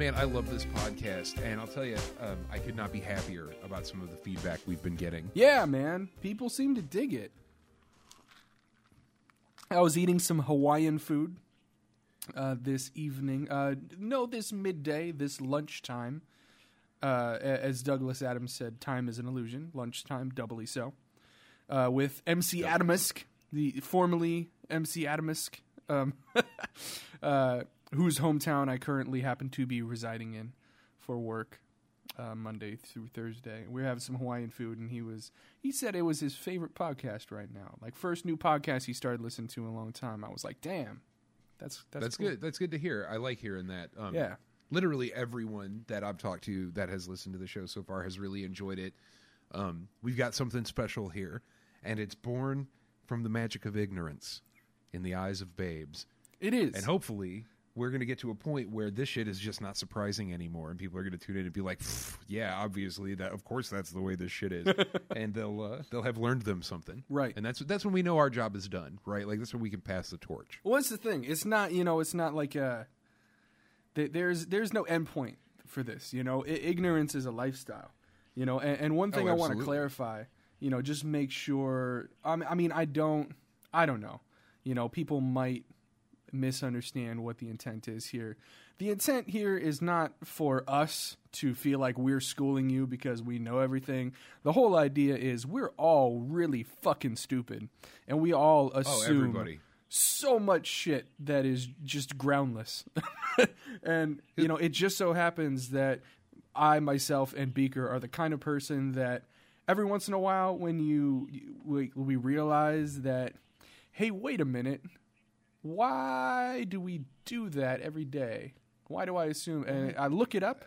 man, I love this podcast, and I'll tell you, I could not be happier about some of the feedback we've been getting. Yeah, man. People seem to dig it. I was eating some Hawaiian food this evening. No, this midday, this lunchtime. As Douglas Adams said, time is an illusion. Lunchtime, doubly so. With MC Adamisk, the formerly MC Adamisk, whose hometown I currently happen to be residing in for work Monday through Thursday. We have some Hawaiian food, and he said it was his favorite podcast right now. Like, first new podcast he started listening to in a long time. I was like, damn, that's cool. Good. That's good to hear. I like hearing that. Yeah. Literally everyone that I've talked to that has listened to the show so far has really enjoyed it. We've got something special here, and it's born from the magic of ignorance in the eyes of babes. It is. And hopefully we're going to get to a point where this shit is just not surprising anymore, and people are going to tune in and be like, yeah, obviously, that, of course that's the way this shit is. And they'll have learned them something. Right. And that's when we know our job is done, right? Like, that's when we can pass the torch. Well, that's the thing. It's not, it's not like a... There's no end point for this, Ignorance is a lifestyle, And one thing I want to clarify, just make sure. I mean, I don't know. People might misunderstand what the intent is here. The intent here is not for us to feel like we're schooling you because we know everything. The whole idea is we're all really fucking stupid, and we all assume. Everybody. So much shit that is just groundless. And, it just so happens that I, myself, and Beaker are the kind of person that every once in a while when we realize that, hey, wait a minute, why do we do that every day? Why do I assume? And I look it up,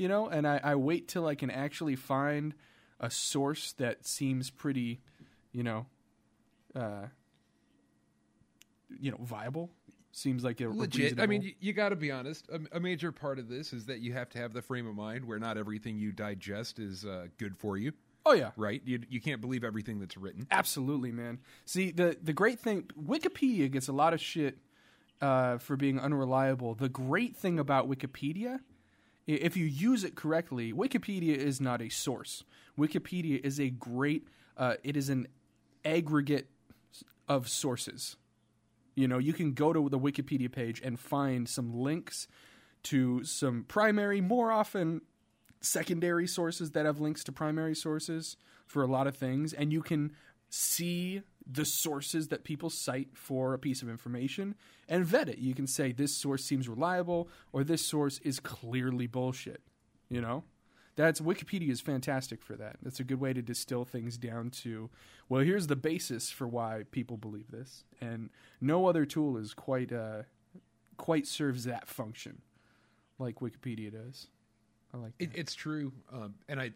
and I wait till I can actually find a source that seems pretty, viable. Seems like a legit. I mean, you got to be honest. A major part of this is that you have to have the frame of mind where not everything you digest is good for you. Oh yeah, right. You can't believe everything that's written. Absolutely, man. See, the great thing, Wikipedia gets a lot of shit for being unreliable. The great thing about Wikipedia, if you use it correctly, Wikipedia is not a source. Wikipedia is a great. It is an aggregate of sources. You can go to the Wikipedia page and find some links to some primary, more often secondary sources that have links to primary sources for a lot of things. And you can see the sources that people cite for a piece of information and vet it. You can say this source seems reliable or this source is clearly bullshit. Wikipedia is fantastic for that. That's a good way to distill things down to, well, here's the basis for why people believe this, and no other tool is quite serves that function like Wikipedia does. I like that. It's true, and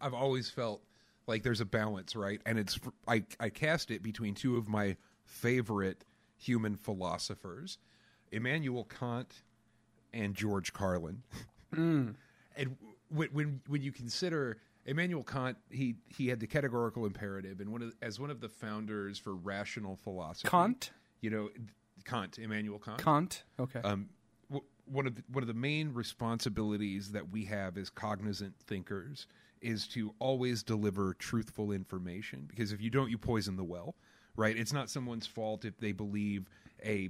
I've always felt like there's a balance, right? And it's I cast it between two of my favorite human philosophers, Immanuel Kant and George Carlin, and. When you consider Immanuel Kant, he had the categorical imperative, and as one of the founders for rational philosophy. Immanuel Kant. Okay. One of the main responsibilities that we have as cognizant thinkers is to always deliver truthful information, because if you don't, you poison the well. Right? It's not someone's fault if they believe a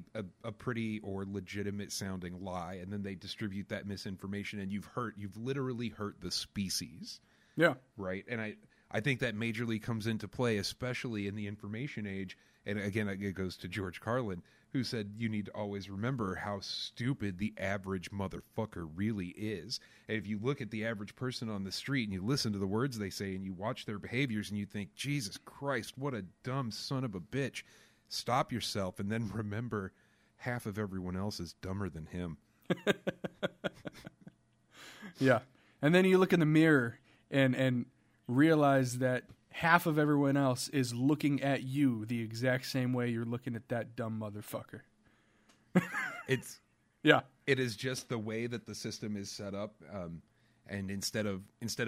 pretty or legitimate sounding lie, and then they distribute that misinformation, and you've literally hurt the species. Yeah. Right? And I think that majorly comes into play, especially in the information age. And again, it goes to George Carlin, who said you need to always remember how stupid the average motherfucker really is. And if you look at the average person on the street and you listen to the words they say and you watch their behaviors and you think, Jesus Christ, what a dumb son of a bitch. Stop yourself and then remember half of everyone else is dumber than him. Yeah. And then you look in the mirror and realize that half of everyone else is looking at you the exact same way you're looking at that dumb motherfucker. It is just the way that the system is set up, and instead of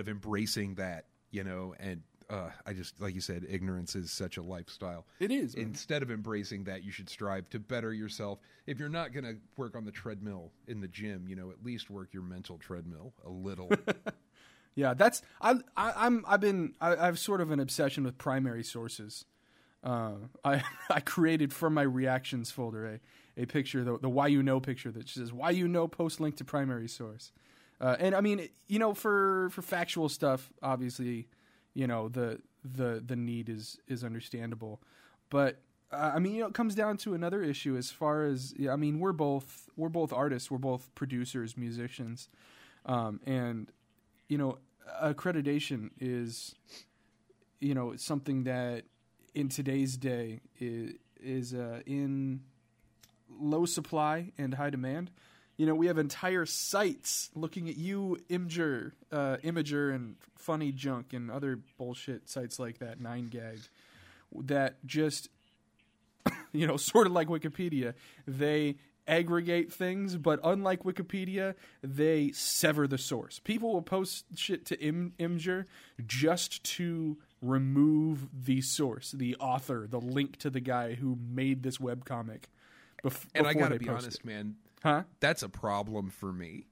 embracing that, and I just, like you said, ignorance is such a lifestyle. It is. Instead of embracing that, you should strive to better yourself. If you're not going to work on the treadmill in the gym, you know, at least work your mental treadmill a little. Yeah, that's I've sort of an obsession with primary sources. I created from my reactions folder a picture, the why you know picture that says why you know post link to primary source. And I mean, you know, for factual stuff, obviously, you know, the need is understandable. But I mean, you know, it comes down to another issue as far as, I mean, we're both artists, we're both producers, musicians, and you know, accreditation is, you know, something that in today's day is in low supply and high demand. You know, we have entire sites looking at you, Imgur and FunnyJunk and other bullshit sites like that, Nine Gag, that just, you know, sort of like Wikipedia, they aggregate things, but unlike Wikipedia, they sever the source. People will post shit to Imgur just to remove the source, the author, the link to the guy who made this webcomic. And I gotta be honest, man. Huh? That's a problem for me.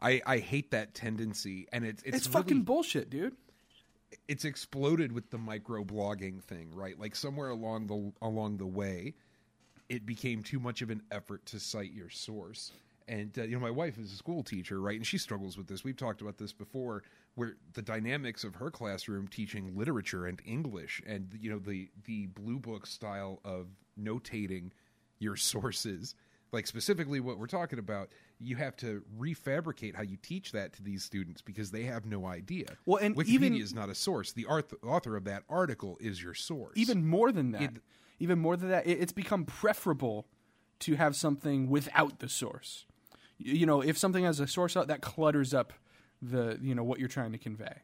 I hate that tendency, and it's really, fucking bullshit, dude. It's exploded with the microblogging thing, right? Like somewhere along the way, it became too much of an effort to cite your source. And you know, my wife is a school teacher, right? And she struggles with this. We've talked about this before, where the dynamics of her classroom teaching literature and English, and you know, the blue book style of notating your sources. Like specifically what we're talking about, you have to refabricate how you teach that to these students because they have no idea. Well, and Wikipedia is not a source. The author of that article is your source. Even more than that. It's become preferable to have something without the source. You know, if something has a source, that clutters up the, you know, what you're trying to convey.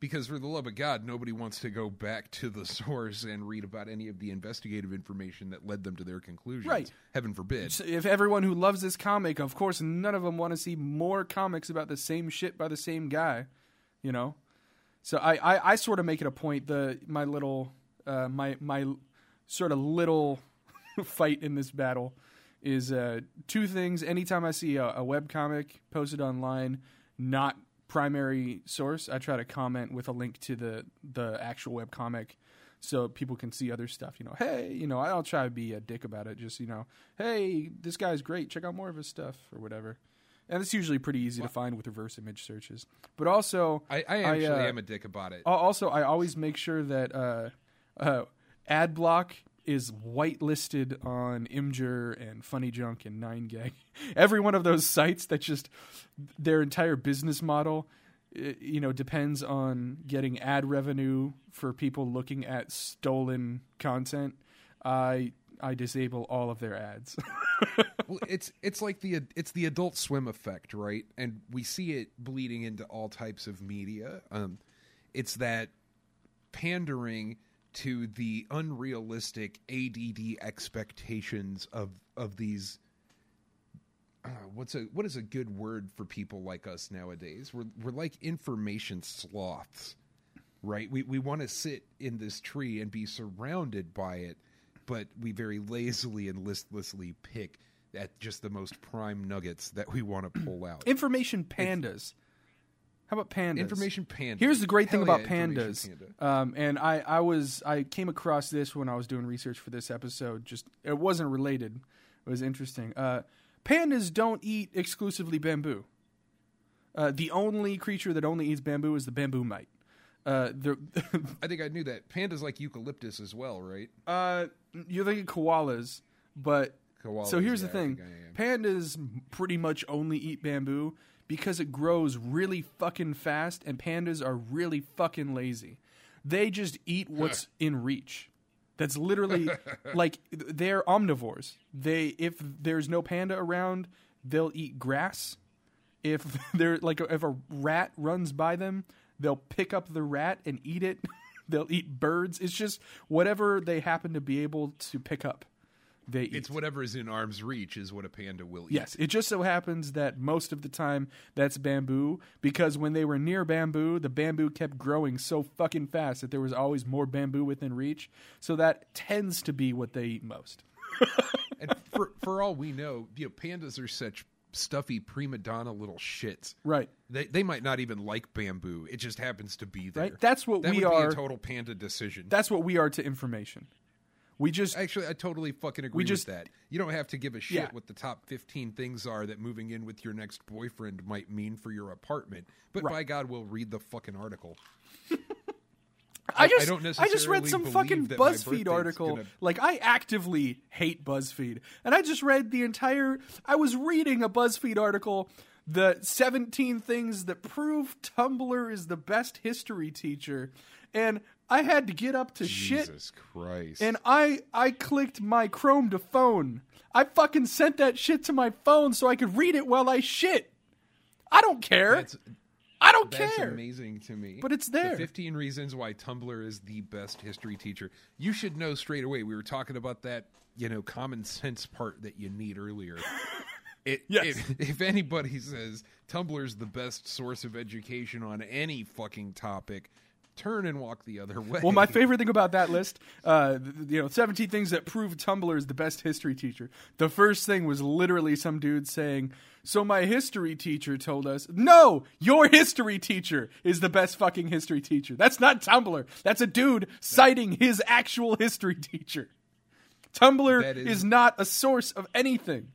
Because for the love of God, nobody wants to go back to the source and read about any of the investigative information that led them to their conclusions. Right. Heaven forbid. So if everyone who loves this comic, of course, none of them want to see more comics about the same shit by the same guy, you know? So I sort of make it a point, my sort of little fight in this battle is two things. Anytime I see a webcomic posted online, not primary source, I try to comment with a link to the actual webcomic so people can see other stuff. You know, hey, you know, I'll try to be a dick about it. Just, you know, hey, this guy's great. Check out more of his stuff or whatever. And it's usually pretty easy to find with reverse image searches. But also, I am a dick about it. Also, I always make sure that Adblock is whitelisted on Imgur and FunnyJunk and 9gag. Every one of those sites that just their entire business model, you know, depends on getting ad revenue for people looking at stolen content. I disable all of their ads. Well, it's like the Adult Swim effect, right? And we see it bleeding into all types of media. It's that pandering to the unrealistic ADD expectations of these, what is a good word for people like us nowadays? We're like information sloths, right? We want to sit in this tree and be surrounded by it, but we very lazily and listlessly pick at just the most prime nuggets that we want to pull out. Information pandas. How about pandas? Information pandas. Here's the great thing about pandas. And I came across this when I was doing research for this episode. Just it wasn't related. It was interesting. Pandas don't eat exclusively bamboo. The only creature that only eats bamboo is the bamboo mite. I think I knew that. Pandas like eucalyptus as well, right? You're thinking koalas, but koalas, so here's the thing. Pandas pretty much only eat bamboo, because it grows really fucking fast, and pandas are really fucking lazy. They just eat what's in reach. That's literally, like, they're omnivores. If there's no panda around, they'll eat grass. If a rat runs by them, they'll pick up the rat and eat it. They'll eat birds. It's just whatever they happen to be able to pick up. they eat. It's whatever is in arm's reach is what a panda will eat. Yes, it just so happens that most of the time that's bamboo, because when they were near bamboo, the bamboo kept growing so fucking fast that there was always more bamboo within reach. So that tends to be what they eat most. And for all we know, you know, pandas are such stuffy prima donna little shits. Right. They might not even like bamboo. It just happens to be there. Right? That's what we are. That would be a total panda decision. That's what we are to information. We just actually, I totally fucking agree with that. You don't have to give a shit what the top 15 things are that moving in with your next boyfriend might mean for your apartment. But by God, we'll read the fucking article. I just read some fucking BuzzFeed article. Like, I actively hate BuzzFeed. And I just read I was reading a BuzzFeed article, the 17 things that prove Tumblr is the best history teacher. And I had to get up to shit. Jesus Christ. And I clicked my Chrome to phone. I fucking sent that shit to my phone so I could read it while I shit. I don't care. That's amazing to me. But it's there. The 15 reasons why Tumblr is the best history teacher. You should know straight away. We were talking about that, you know, common sense part that you need earlier. If anybody says Tumblr's the best source of education on any fucking topic, turn and walk the other way. Well, my favorite thing about that list, 17 things that prove Tumblr is the best history teacher. The first thing was literally some dude saying, so my history teacher told us, no, your history teacher is the best fucking history teacher. That's not Tumblr. That's a dude citing his actual history teacher. Tumblr is not a source of anything.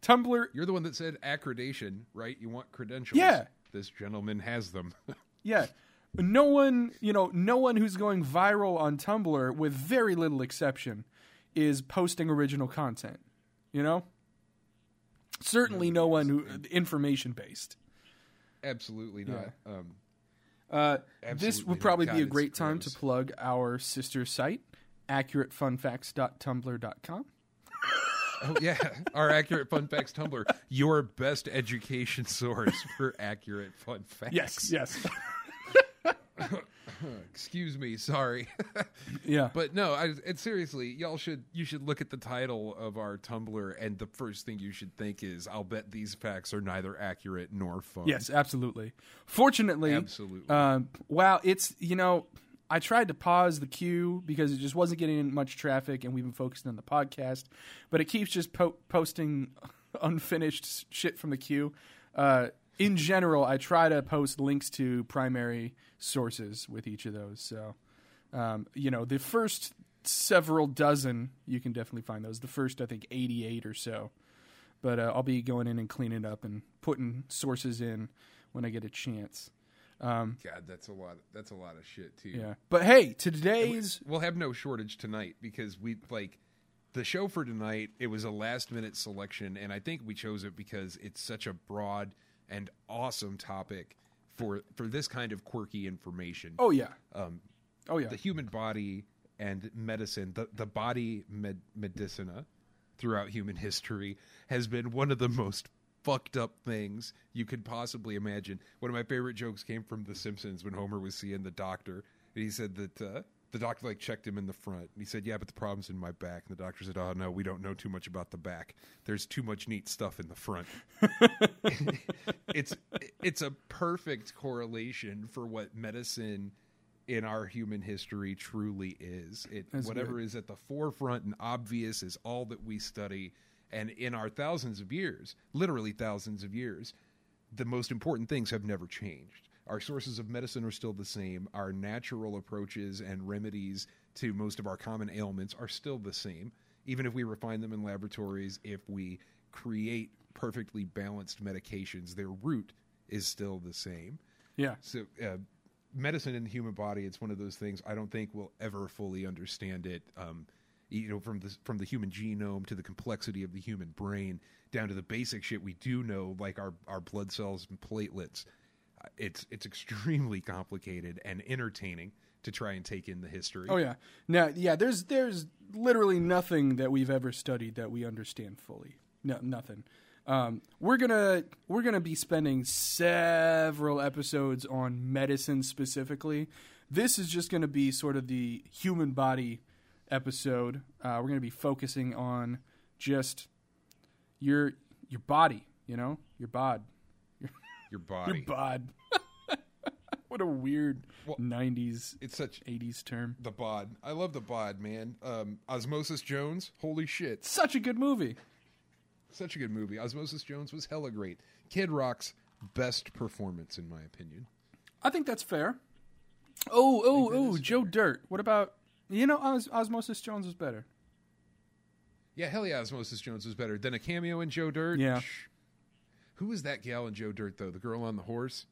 Tumblr. You're the one that said accreditation, right? You want credentials. Yeah. This gentleman has them. Yeah. No one who's going viral on Tumblr, with very little exception, is posting original content, you know? Certainly no one who information-based. Absolutely not. Yeah. This would probably be a great time to plug our sister site, accuratefunfacts.tumblr.com. Oh, yeah. Our Accurate Fun Facts Tumblr, your best education source for accurate fun facts. Yes. Excuse me, sorry. Yeah, but no, and seriously, you should look at the title of our Tumblr, and the first thing you should think is, I'll bet these facts are neither accurate nor fun. Yes, absolutely. Fortunately, it's I tried to pause the queue because it just wasn't getting much traffic, and we've been focused on the podcast, but it keeps just posting unfinished shit from the queue. In general, I try to post links to primary sources with each of those. So, the first several dozen, you can definitely find those. The first, I think, 88 or so. But I'll be going in and cleaning it up and putting sources in when I get a chance. God, that's a lot. That's a lot of shit, too. Yeah. But hey, we'll have no shortage tonight, because the show for tonight, it was a last-minute selection, and I think we chose it because it's such a broad and awesome topic for this kind of quirky information. Oh, yeah. The human body and medicine, the body medicina throughout human history has been one of the most fucked up things you could possibly imagine. One of my favorite jokes came from The Simpsons when Homer was seeing the doctor. And he said that the doctor checked him in the front. And he said, yeah, but the problem's in my back. And the doctor said, oh, no, we don't know too much about the back. There's too much neat stuff in the front. It's a perfect correlation for what medicine in our human history truly is. Is at the forefront and obvious is all that we study. And in our thousands of years, literally thousands of years, the most important things have never changed. Our sources of medicine are still the same. Our natural approaches and remedies to most of our common ailments are still the same, even if we refine them in laboratories. If we create perfectly balanced medications, their root is still the same. Yeah. So medicine in the human body, it's one of those things I don't think we'll ever fully understand it. From the human genome to the complexity of the human brain, down to the basic shit we do know, like our blood cells and platelets. It's extremely complicated and entertaining to try and take in the history. Oh yeah. Now, yeah, there's literally nothing that we've ever studied that we understand fully. No, nothing. We're going to be spending several episodes on medicine specifically. This is just going to be sort of the human body episode, we're going to be focusing on just your body, you know, your bod. Your body. Your bod. What a weird 90s, it's such 80s term. The bod. I love the bod, man. Osmosis Jones, holy shit. Such a good movie. Such a good movie. Osmosis Jones was hella great. Kid Rock's best performance, in my opinion. I think that's fair. Oh, Joe Dirt. What about, you know, Osmosis Jones was better. Yeah, hell yeah, Osmosis Jones was better. Then a cameo in Joe Dirt. Yeah. Who was that gal in Joe Dirt, though? The girl on the horse?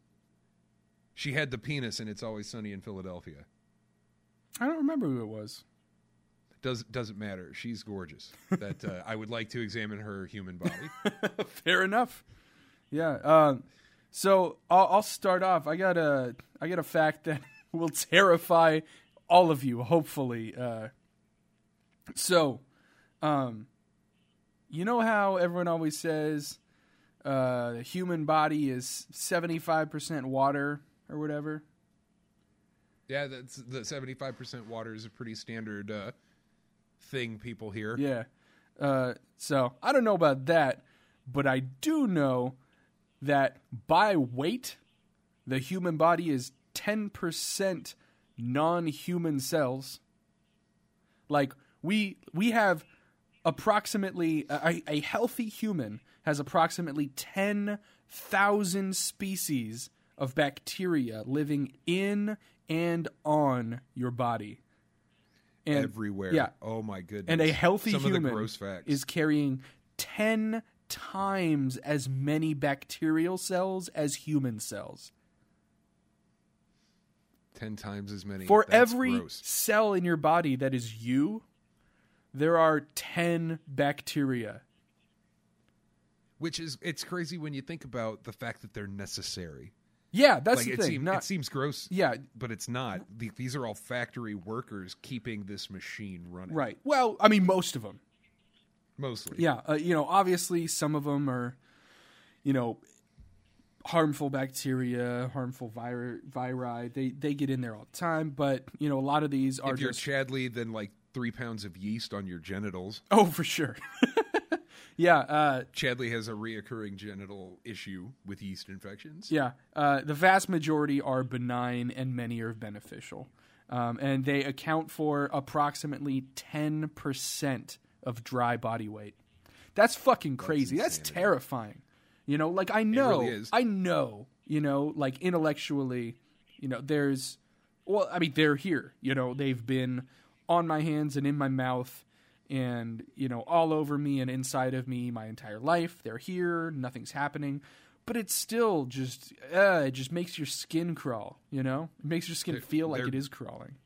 She had the penis in It's Always Sunny in Philadelphia. I don't remember who it was. Doesn't matter. She's gorgeous. That I would like to examine her human body. Fair enough. Yeah. So I'll start off. I got a fact that will terrify all of you, hopefully. So, you know how everyone always says the human body is 75% water or whatever? Yeah, that's the 75% water is a pretty standard thing people hear. Yeah. So I don't know about that, but I do know that by weight, the human body is 10% non-human cells. Like we have approximately a healthy human has approximately 10,000 species of bacteria living in and on your body. And, everywhere. Yeah. Oh my goodness. And a healthy human is carrying 10 times as many bacterial cells as human cells. 10 times as many. For every cell in your body that is you, there are 10 bacteria. Which is, it's crazy when you think about the fact that they're necessary. Yeah, that's the thing. It seems gross, yeah, but it's not. These are all factory workers keeping this machine running. Right. Well, I mean, most of them. Mostly. Yeah. You know, obviously some of them are, you know, harmful bacteria, harmful viri. They get in there all the time, but, you know, a lot of these are just... If you're Chadley, then like 3 pounds of yeast on your genitals. Oh, for sure. Yeah. Chadley has a reoccurring genital issue with yeast infections. Yeah. The vast majority are benign and many are beneficial. And they account for approximately 10% of dry body weight. That's fucking crazy. That's terrifying. You know, like I know, you know, like intellectually, you know, they're here, you know, they've been on my hands and in my mouth and, you know, all over me and inside of me my entire life. They're here. Nothing's happening. But it's still just, it just makes your skin crawl, you know? It makes your skin feel like it is crawling.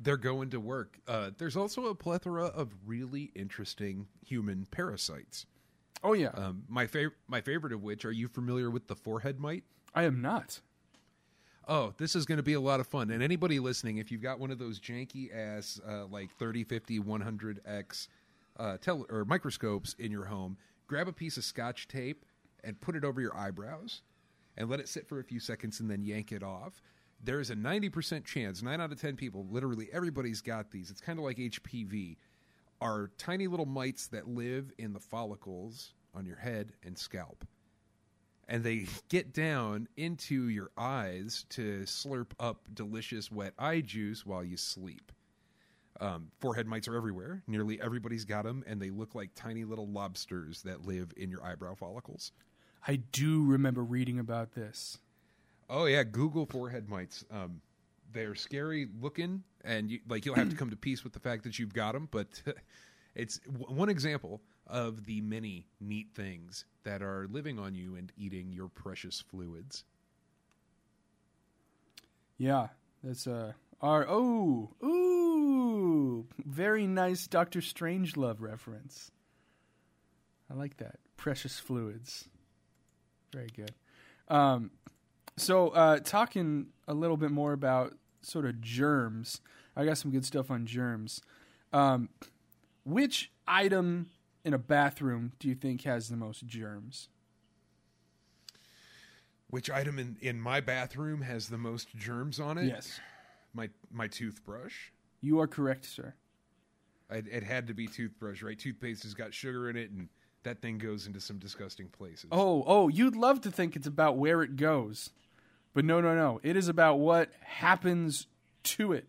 They're going to work. There's also a plethora of really interesting human parasites. Oh, yeah. My favorite of which, are you familiar with the forehead mite? I am not. Oh, this is going to be a lot of fun. And anybody listening, if you've got one of those janky-ass, like 30, 50, 100X microscopes in your home, grab a piece of Scotch tape and put it over your eyebrows and let it sit for a few seconds and then yank it off. There is a 90% chance, 9 out of 10 people, literally everybody's got these. It's kind of like HPV, are tiny little mites that live in the follicles on your head and scalp. And they get down into your eyes to slurp up delicious wet eye juice while you sleep. Forehead mites are everywhere. Nearly everybody's got them, and they look like tiny little lobsters that live in your eyebrow follicles. I do remember reading about this. Oh, yeah. Google forehead mites. They're scary looking, and you'll have to come to peace with the fact that you've got them, but it's one example of the many neat things that are living on you and eating your precious fluids. Yeah, that's very nice Dr. Strangelove reference. I like that. Precious fluids. Very good. So talking a little bit more about sort of germs, I got some good stuff on germs. Which item in a bathroom do you think has the most germs? Which item in my bathroom has the most germs on it? Yes. My toothbrush. You are correct, sir. It had to be toothbrush, right? Toothpaste has got sugar in it, and that thing goes into some disgusting places. Oh, you'd love to think it's about where it goes. But no. It is about what happens to it.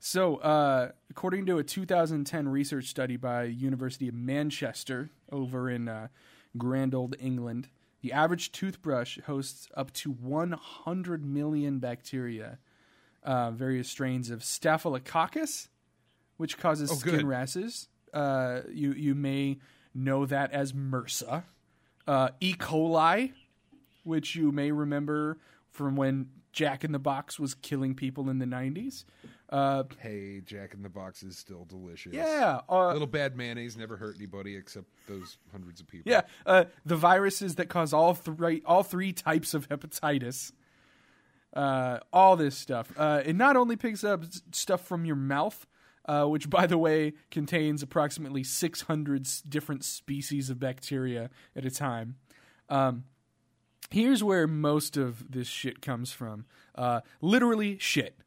So, according to a 2010 research study by University of Manchester over in grand old England, the average toothbrush hosts up to 100 million bacteria, various strains of Staphylococcus, which causes skin rashes. You may know that as MRSA. E. coli, which you may remember from when Jack in the Box was killing people in the 90s. Hey, Jack in the Box is still delicious. Yeah. Little bad mayonnaise never hurt anybody except those hundreds of people. Yeah. The viruses that cause all three types of hepatitis. All this stuff. It not only picks up stuff from your mouth, which, by the way, contains approximately 600 different species of bacteria at a time. Here's where most of this shit comes from. Literally shit.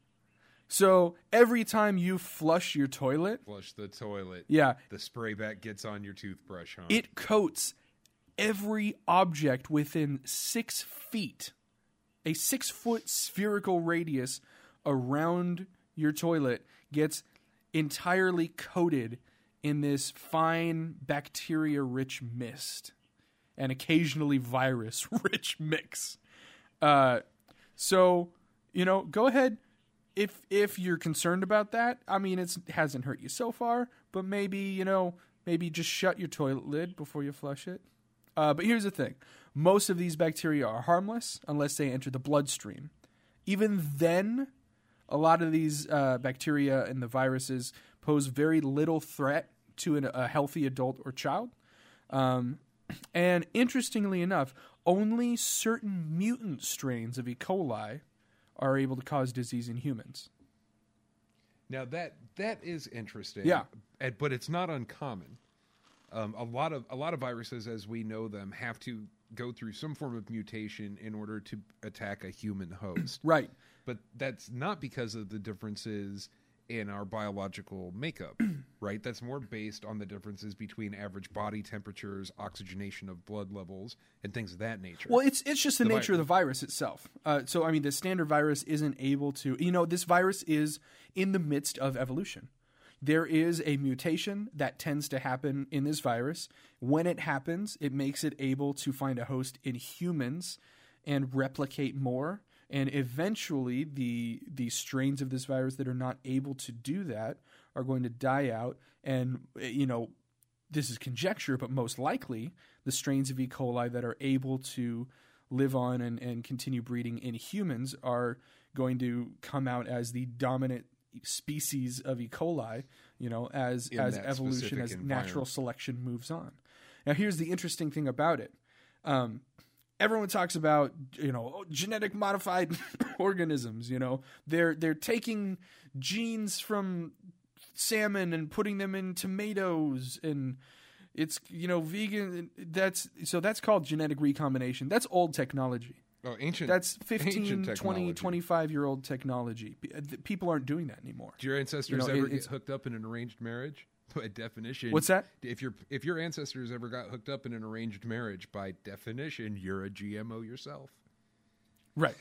So every time you flush your toilet... Flush the toilet. Yeah. The spray back gets on your toothbrush, huh? It coats every object within 6 feet, a 6-foot spherical radius around your toilet gets entirely coated in this fine bacteria-rich mist and occasionally virus-rich mix. So, go ahead... If you're concerned about that, I mean, it hasn't hurt you so far, but maybe just shut your toilet lid before you flush it. But here's the thing. Most of these bacteria are harmless unless they enter the bloodstream. Even then, a lot of these bacteria and the viruses pose very little threat to a healthy adult or child. And interestingly enough, only certain mutant strains of E. coli are able to cause disease in humans. Now that is interesting. Yeah, but it's not uncommon. A lot of viruses, as we know them, have to go through some form of mutation in order to attack a human host. Right. But that's not because of the differences in our biological makeup, right? That's more based on the differences between average body temperatures, oxygenation of blood levels, and things of that nature. Well, it's just the nature of the virus itself. So, I mean, the standard virus isn't able to... this virus is in the midst of evolution. There is a mutation that tends to happen in this virus. When it happens, it makes it able to find a host in humans and replicate more. And eventually, the strains of this virus that are not able to do that are going to die out. And, this is conjecture, but most likely the strains of E. coli that are able to live on and continue breeding in humans are going to come out as the dominant species of E. coli, as evolution, as natural selection moves on. Now, here's the interesting thing about it. Everyone talks about, genetic modified organisms, They're taking genes from salmon and putting them in tomatoes, and it's, vegan. That's called genetic recombination. That's old technology. Oh, ancient. That's 15, 20, 25-year-old technology. People aren't doing that anymore. Do your ancestors ever get hooked up in an arranged marriage? By definition. What's that? If your ancestors ever got hooked up in an arranged marriage, by definition, you're a GMO yourself. Right.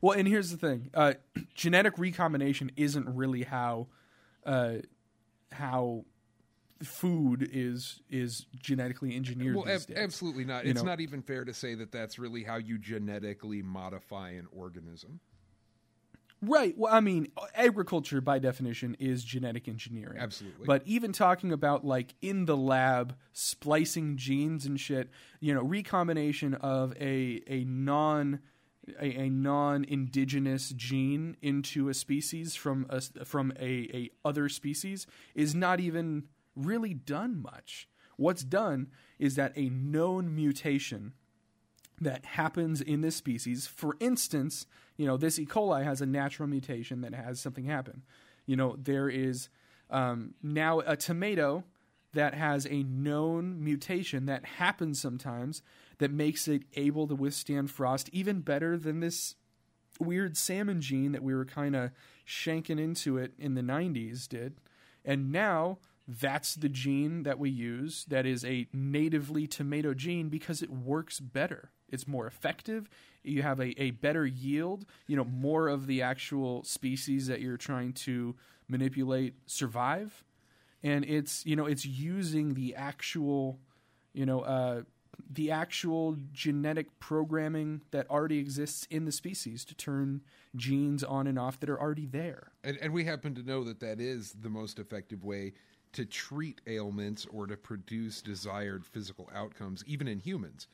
Well, and here's the thing. Genetic recombination isn't really how food is genetically engineered. Well, these days. Absolutely not. It's not even fair to say that that's really how you genetically modify an organism. Right. Well, I mean, agriculture, by definition, is genetic engineering. Absolutely. But even talking about, in the lab, splicing genes and shit, recombination of a non-indigenous gene into a species from a other species is not even really done much. What's done is that a known mutation that happens in this species, for instance... this E. coli has a natural mutation that has something happen. There is now a tomato that has a known mutation that happens sometimes that makes it able to withstand frost even better than this weird salmon gene that we were kind of shanking into it in the 90s did. And now that's the gene that we use that is a natively tomato gene because it works better. It's more effective. You have a better yield. You know, more of the actual species that you're trying to manipulate survive. And it's, you know, it's using the actual, you know, the actual genetic programming that already exists in the species to turn genes on and off that are already there. And we happen to know that that is the most effective way to treat ailments or to produce desired physical outcomes, even in humans.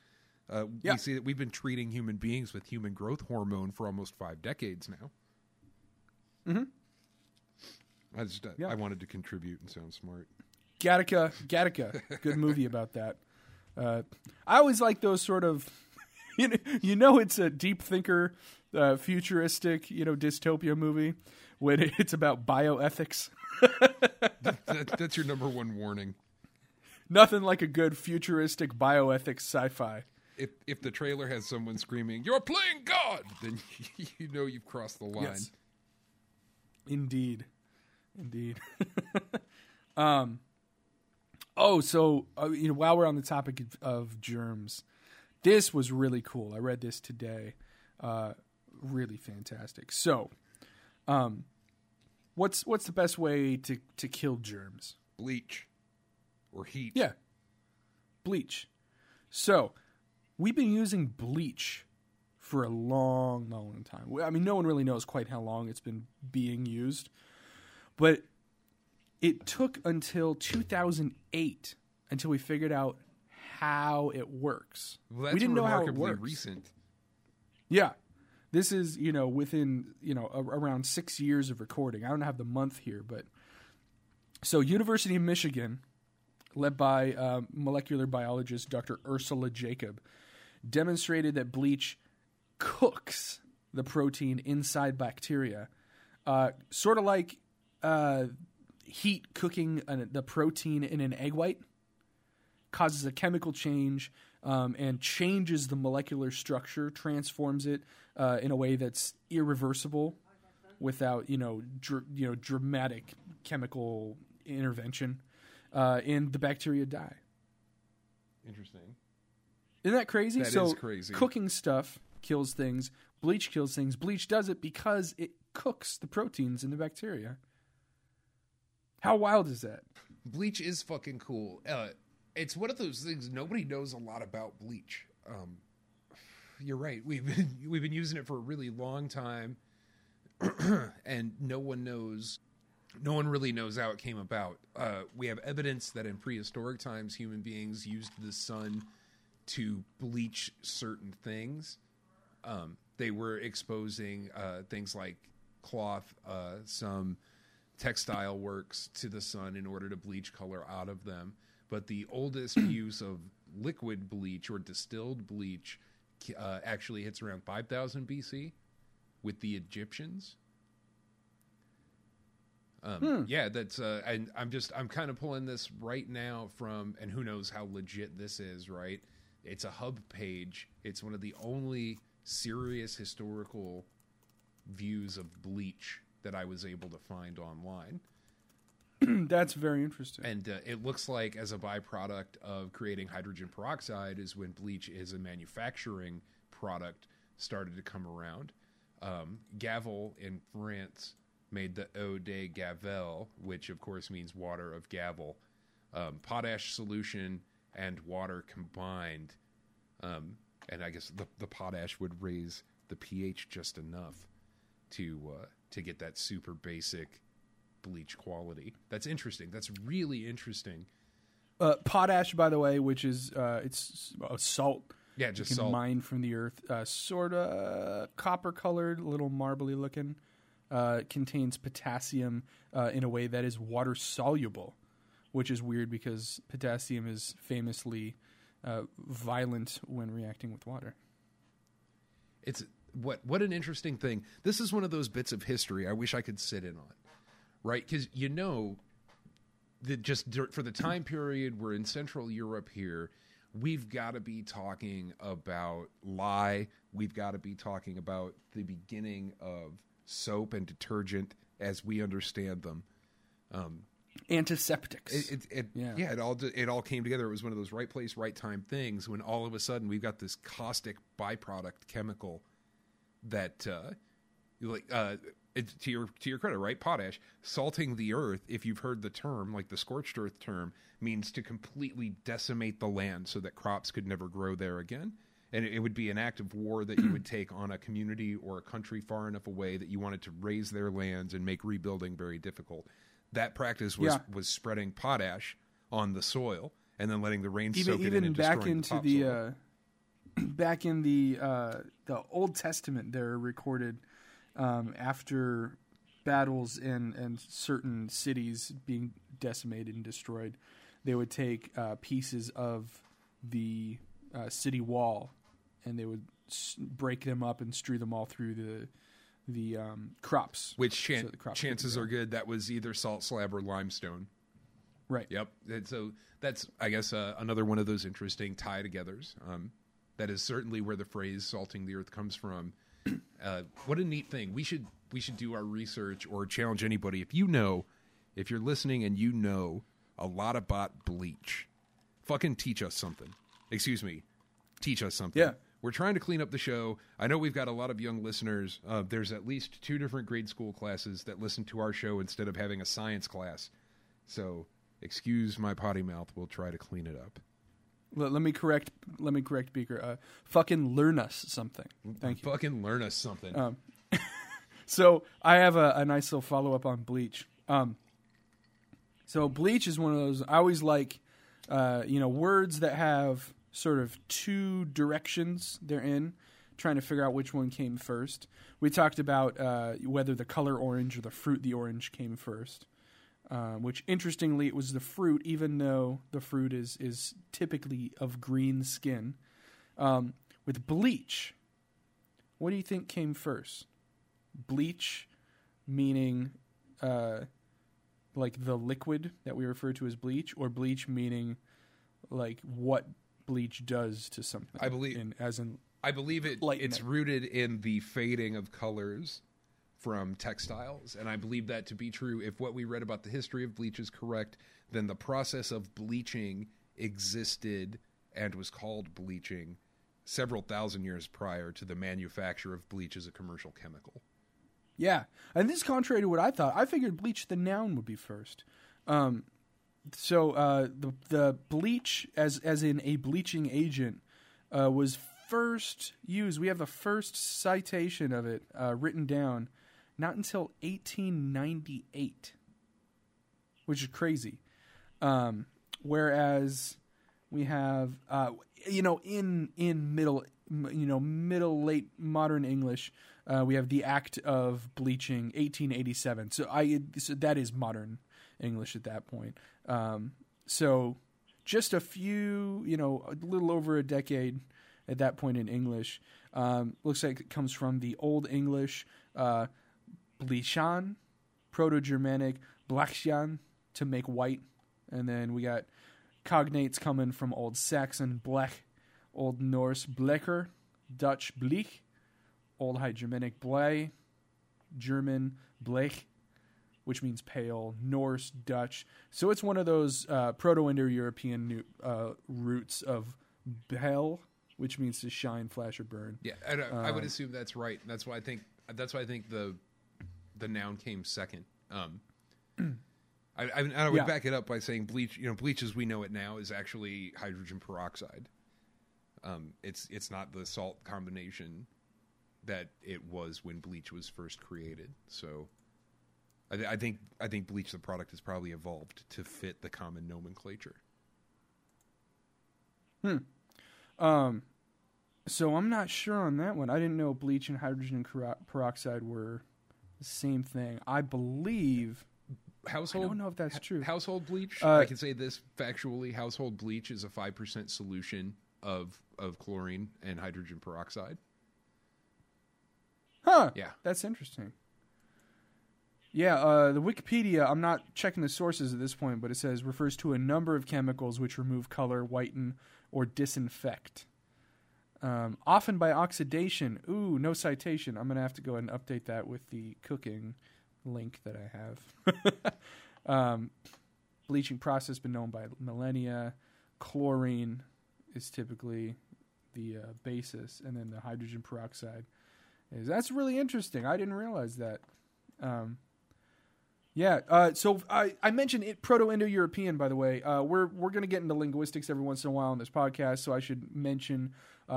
We see that we've been treating human beings with human growth hormone for almost 5 decades now. Mm-hmm. I wanted to contribute and sound smart. Gattaca, good movie about that. I always like those sort of, you know, it's a deep thinker, futuristic, you know, dystopia movie when it's about bioethics. That's your number one warning. Nothing like a good futuristic bioethics sci-fi. If the trailer has someone screaming, "You're playing God," then you know you've crossed the line. Yes. Indeed. So, while we're on the topic of germs, this was really cool. I read this today. Really fantastic. So, what's the best way to kill germs? Bleach. Or heat. Yeah. Bleach. So, we've been using bleach for a long, long time. I mean, no one really knows quite how long it's been being used. But it took until 2008 until we figured out how it works. Well, that's we didn't know how it works. Recent. Yeah. This is, you know, within, you know, around 6 years of recording. I don't have the month here, but... So, University of Michigan... led by molecular biologist Dr. Ursula Jacob, demonstrated that bleach cooks the protein inside bacteria, sort of like heat cooking the protein in an egg white, causes a chemical change and changes the molecular structure, transforms it in a way that's irreversible without, dramatic chemical intervention. And the bacteria die. Interesting. Isn't that crazy? That is crazy. Cooking stuff kills things. Bleach kills things. Bleach does it because it cooks the proteins in the bacteria. How wild is that? Bleach is fucking cool. It's one of those things nobody knows a lot about bleach. You're right. We've been using it for a really long time, and no one really knows how it came about. We have evidence that in prehistoric times, human beings used the sun to bleach certain things. They were exposing things like cloth, some textile works to the sun in order to bleach color out of them. But the oldest use of liquid bleach or distilled bleach actually hits around 5,000 BC with the Egyptians. Yeah, that's I'm kind of pulling this right now from, and who knows how legit this is, right? It's a hub page. It's one of the only serious historical views of bleach that I was able to find online. That's very interesting. And it looks like as a byproduct of creating hydrogen peroxide is when bleach as a manufacturing product started to come around. Gavel in France made the eau de Gavel, which of course means water of Gavel. Potash solution and water combined. And I guess the potash would raise the pH just enough to get that super basic bleach quality. That's interesting. That's really interesting. Potash, by the way, which is it's a salt. Yeah, just salt. Mined from the earth. Sort of copper-colored, little marbly looking. Contains potassium in a way that is water soluble, which is weird because potassium is famously violent when reacting with water. It's what an interesting thing. This is one of those bits of history I wish I could sit in on, right? Because you know that just for the time period we're in Central Europe here, we've got to be talking about lye. We've got to be talking about the beginning of soap and detergent as we understand them. Antiseptics. It all came together. It was one of those right place, right time things when all of a sudden we've got this caustic byproduct chemical that, to your credit, right? Potash, salting the earth, if you've heard the term, like the scorched earth term, means to completely decimate the land so that crops could never grow there again. And it would be an act of war that you would take on a community or a country far enough away that you wanted to raise their lands and make rebuilding very difficult. That practice was spreading potash on the soil and then letting the rain soak it in and destroying the topsoil. Back in the Old Testament, they're recorded after battles and certain cities being decimated and destroyed, they would take pieces of the city wall, and they would break them up and strew them all through the crops. Chances are good that was either salt slab or limestone. Right. Yep. And so that's, I guess, another one of those interesting tie-togethers. That is certainly where the phrase "salting the earth" comes from. What a neat thing! We should do our research or challenge anybody. If you're listening and you know a lot about bleach, fucking teach us something. Excuse me, teach us something. Yeah. We're trying to clean up the show. I know we've got a lot of young listeners. There's at least 2 different grade school classes that listen to our show instead of having a science class. So excuse my potty mouth. We'll try to clean it up. Let me correct Beaker. Fucking learn us something. Thank you. Fucking learn us something. So I have a nice little follow-up on bleach. So bleach is one of those I always like. Words that have sort of 2 directions they're in, trying to figure out which one came first. We talked about whether the color orange or the fruit the orange came first, which interestingly it was the fruit, even though the fruit is typically of green skin. With bleach, what do you think came first? Bleach, meaning... like the liquid that we refer to as bleach, or bleach meaning like what bleach does to something. I believe it's rooted in the fading of colors from textiles, and I believe that to be true. If what we read about the history of bleach is correct, then the process of bleaching existed and was called bleaching several thousand years prior to the manufacture of bleach as a commercial chemical. Yeah, and this is contrary to what I thought. I figured bleach, the noun, would be first. The bleach, as in a bleaching agent, was first used. We have the first citation of it written down, not until 1898, which is crazy. Whereas we have, in middle late modern English. We have the act of bleaching, 1887. So that is modern English at that point. So just a few, a little over a decade at that point in English. Looks like it comes from the Old English, bleachan, Proto-Germanic, blachjan, to make white. And then we got cognates coming from Old Saxon, blech, Old Norse, blecker, Dutch, bleich, Old High Germanic, blei, German, bleich, which means pale, Norse, Dutch. So it's one of those Proto-Indo-European roots of bel, which means to shine, flash, or burn. Yeah, I would assume that's right. That's why I think the noun came second. I would back it up by saying bleach. Bleach as we know it now is actually hydrogen peroxide. It's not the salt combination that it was when bleach was first created. So I think bleach, the product, has probably evolved to fit the common nomenclature. So I'm not sure on that one. I didn't know bleach and hydrogen peroxide were the same thing. I believe... I don't know if that's true. Household bleach, I can say this factually, household bleach is a 5% solution of chlorine and hydrogen peroxide. Huh. Yeah. That's interesting. Yeah, the Wikipedia, I'm not checking the sources at this point, but it says refers to a number of chemicals which remove color, whiten, or disinfect. Often by oxidation. Ooh, no citation. I'm going to have to go ahead and update that with the cooking link that I have. bleaching process has been known by millennia. Chlorine is typically the basis, and then the hydrogen peroxide is. That's really interesting. I didn't realize that. So I mentioned it, Proto-Indo-European, by the way. We're going to get into linguistics every once in a while on this podcast, so I should mention,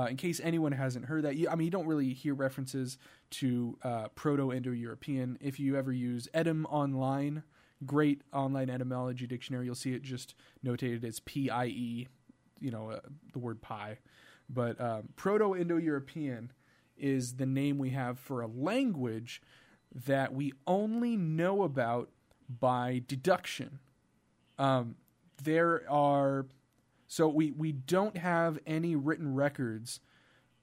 in case anyone hasn't heard that, you don't really hear references to Proto-Indo-European. If you ever use Edym Online, great online etymology dictionary, you'll see it just notated as P-I-E, the word pie. But Proto-Indo-European is the name we have for a language that we only know about by deduction. We don't have any written records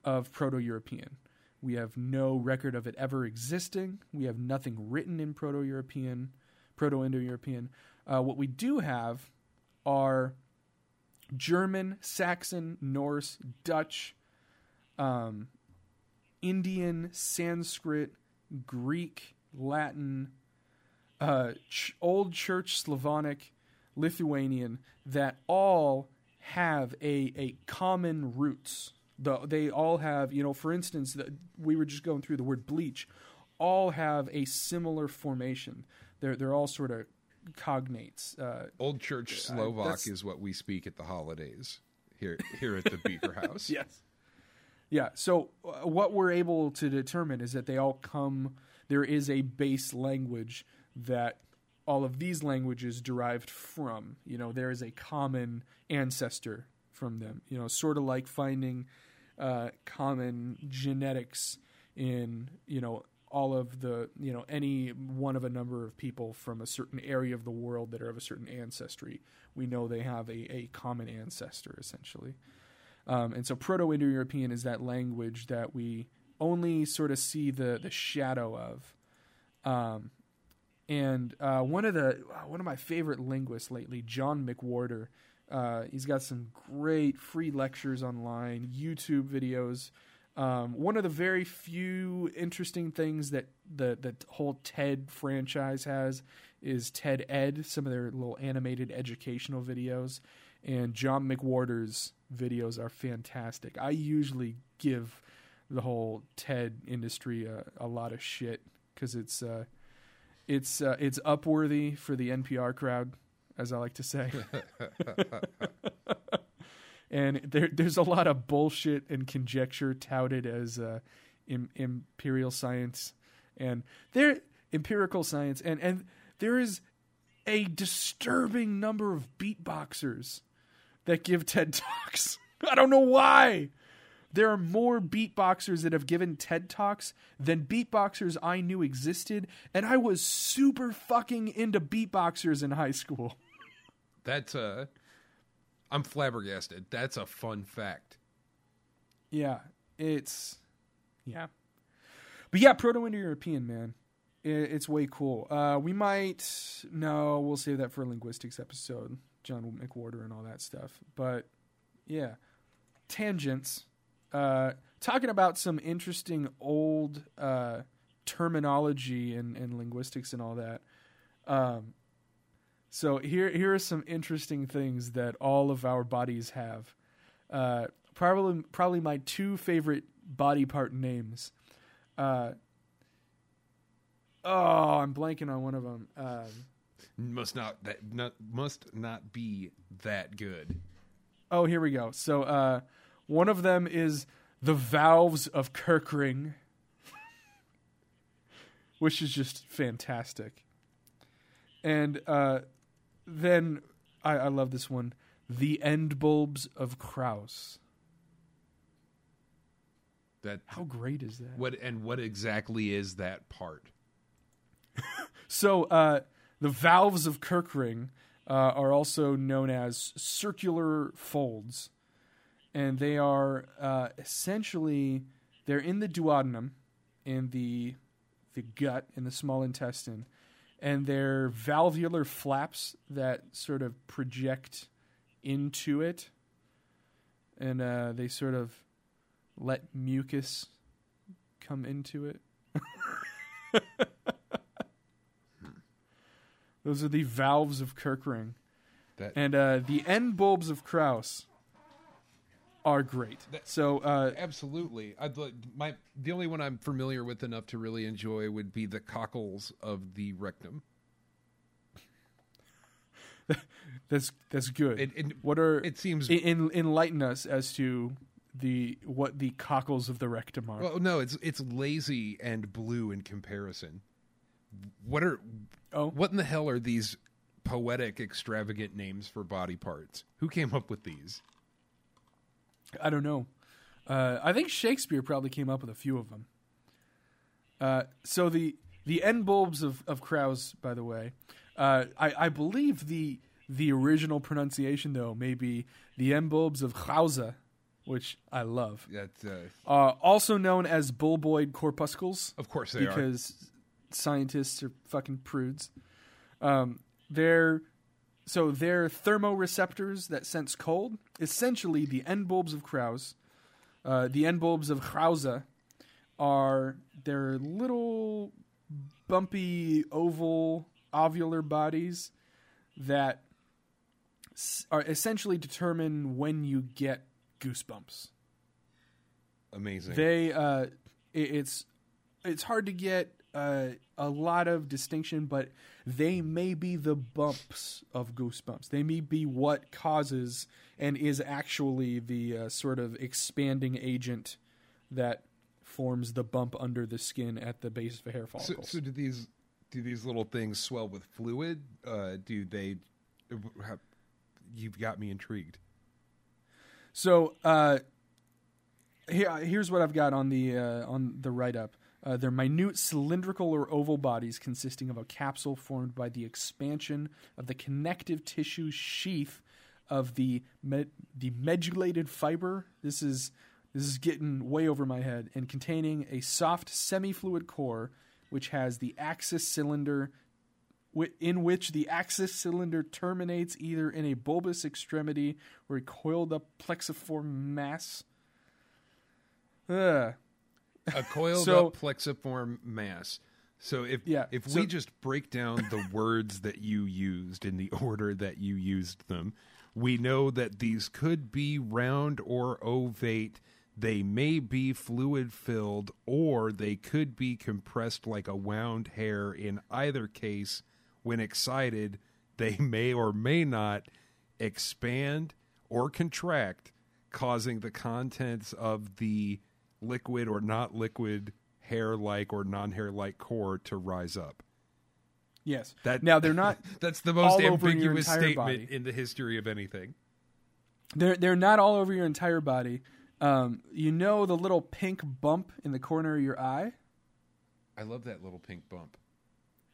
of Proto-European. We have no record of it ever existing. We have nothing written in Proto-Indo-European. What we do have are German, Saxon, Norse, Dutch, Indian, Sanskrit, Greek, Latin, Old Church Slavonic, Lithuanian, that all have a common roots. They all have, for instance, we were just going through the word bleach, all have a similar formation. They're all sort of cognates. Old Church Slovak is what we speak at the holidays here at the Beaker House. Yes. Yeah, so what we're able to determine is that they all there is a base language that all of these languages derived from. There is a common ancestor from them. Sort of like finding common genetics in, all of the, any one of a number of people from a certain area of the world that are of a certain ancestry. We know they have a common ancestor, essentially. And so Proto-Indo-European is that language that we only sort of see the shadow of. One of my favorite linguists lately, John McWhorter, he's got some great free lectures online, YouTube videos. One of the very few interesting things that the whole TED franchise has is TED Ed, some of their little animated educational videos. And John McWhorter's videos are fantastic. I usually give the whole TED industry a lot of shit because it's upworthy for the NPR crowd, as I like to say. And there's a lot of bullshit and conjecture touted as empirical science, and there is a disturbing number of beatboxers that give TED Talks. I don't know why. There are more beatboxers that have given TED Talks than beatboxers I knew existed, and I was super fucking into beatboxers in high school. That's I'm flabbergasted. That's a fun fact. Yeah, but yeah, Proto-Indo-European, man. It's way cool. We'll save that for a linguistics episode. John McWhorter and all that stuff. But yeah, tangents. Talking about some interesting old terminology and linguistics and all that. So here are some interesting things that all of our bodies have. Probably my two favorite body part names. I'm blanking on one of them. Must not be that good. Oh, here we go. So one of them is the valves of Kirkring, which is just fantastic. And then I love this one: the end bulbs of Krauss. How great is that? What exactly is that part? So the valves of Kirkring are also known as circular folds, and they are essentially they're in the duodenum, in the gut, in the small intestine, and they're valvular flaps that sort of project into it, and they sort of let mucus come into it. Those are the valves of Kirkring. That, and the end bulbs of Krauss are great. That, so absolutely, the only one I'm familiar with enough to really enjoy would be the cockles of the rectum. That's good. Enlighten us as to what the cockles of the rectum are. Well, no, it's lazy and blue in comparison. What in the hell are these poetic, extravagant names for body parts? Who came up with these? I don't know. I think Shakespeare probably came up with a few of them. So the end bulbs of Krauss, by the way, I believe the original pronunciation though may be the end bulbs of Krause, which I love. That's also known as bulboid corpuscles. Of course they are. Because scientists are fucking prudes. They're thermoreceptors that sense cold. Essentially, the end bulbs of Krause, the end bulbs of Krause, they're little bumpy ovular bodies that are essentially determine when you get goosebumps. Amazing. They it's hard to get a lot of distinction, but they may be the bumps of goosebumps. They may be what causes and is actually the sort of expanding agent that forms the bump under the skin at the base of a hair follicle. So do these little things swell with fluid? You've got me intrigued. So here's what I've got on the write-up. They're minute cylindrical or oval bodies consisting of a capsule formed by the expansion of the connective tissue sheath of the medullated fiber. This is getting way over my head, and containing a soft semi-fluid core, which has the axis cylinder, in which the axis cylinder terminates either in a bulbous extremity or a coiled-up plexiform mass. Ugh. A coiled up plexiform mass. So if we just break down the words that you used in the order that you used them, we know that these could be round or ovate. They may be fluid filled, or they could be compressed like a wound hair. In either case, when excited, they may or may not expand or contract, causing the contents of the liquid or not liquid, hair-like or non-hair-like core to rise up. Yes. They're not. That's the most ambiguous statement in the history of anything. They're not all over your entire body. The little pink bump in the corner of your eye. I love that little pink bump.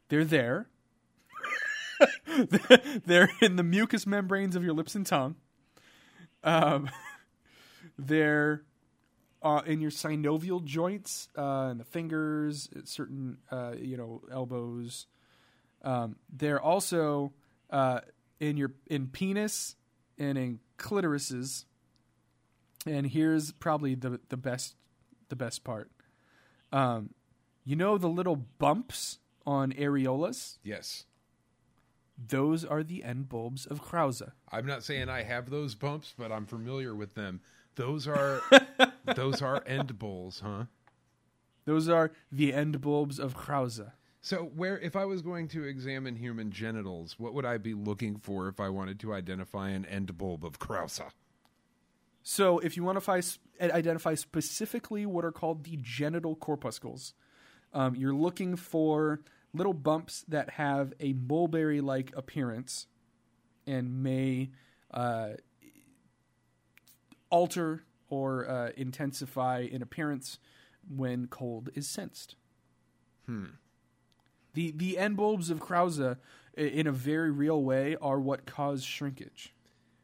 They're there. They're in the mucous membranes of your lips and tongue. They're in your synovial joints, in the fingers, at certain, elbows. They're also in penis and in clitorises. And here's probably the best part. The little bumps on areolas? Yes. Those are the end bulbs of Krause. I'm not saying I have those bumps, but I'm familiar with them. Those are end bulbs, huh? Those are the end bulbs of Krause. So if I was going to examine human genitals, what would I be looking for if I wanted to identify an end bulb of Krause? So if you want to identify specifically what are called the genital corpuscles, you're looking for little bumps that have a mulberry-like appearance and may alter or intensify in appearance when cold is sensed. The end bulbs of Krause, in a very real way, are what cause shrinkage.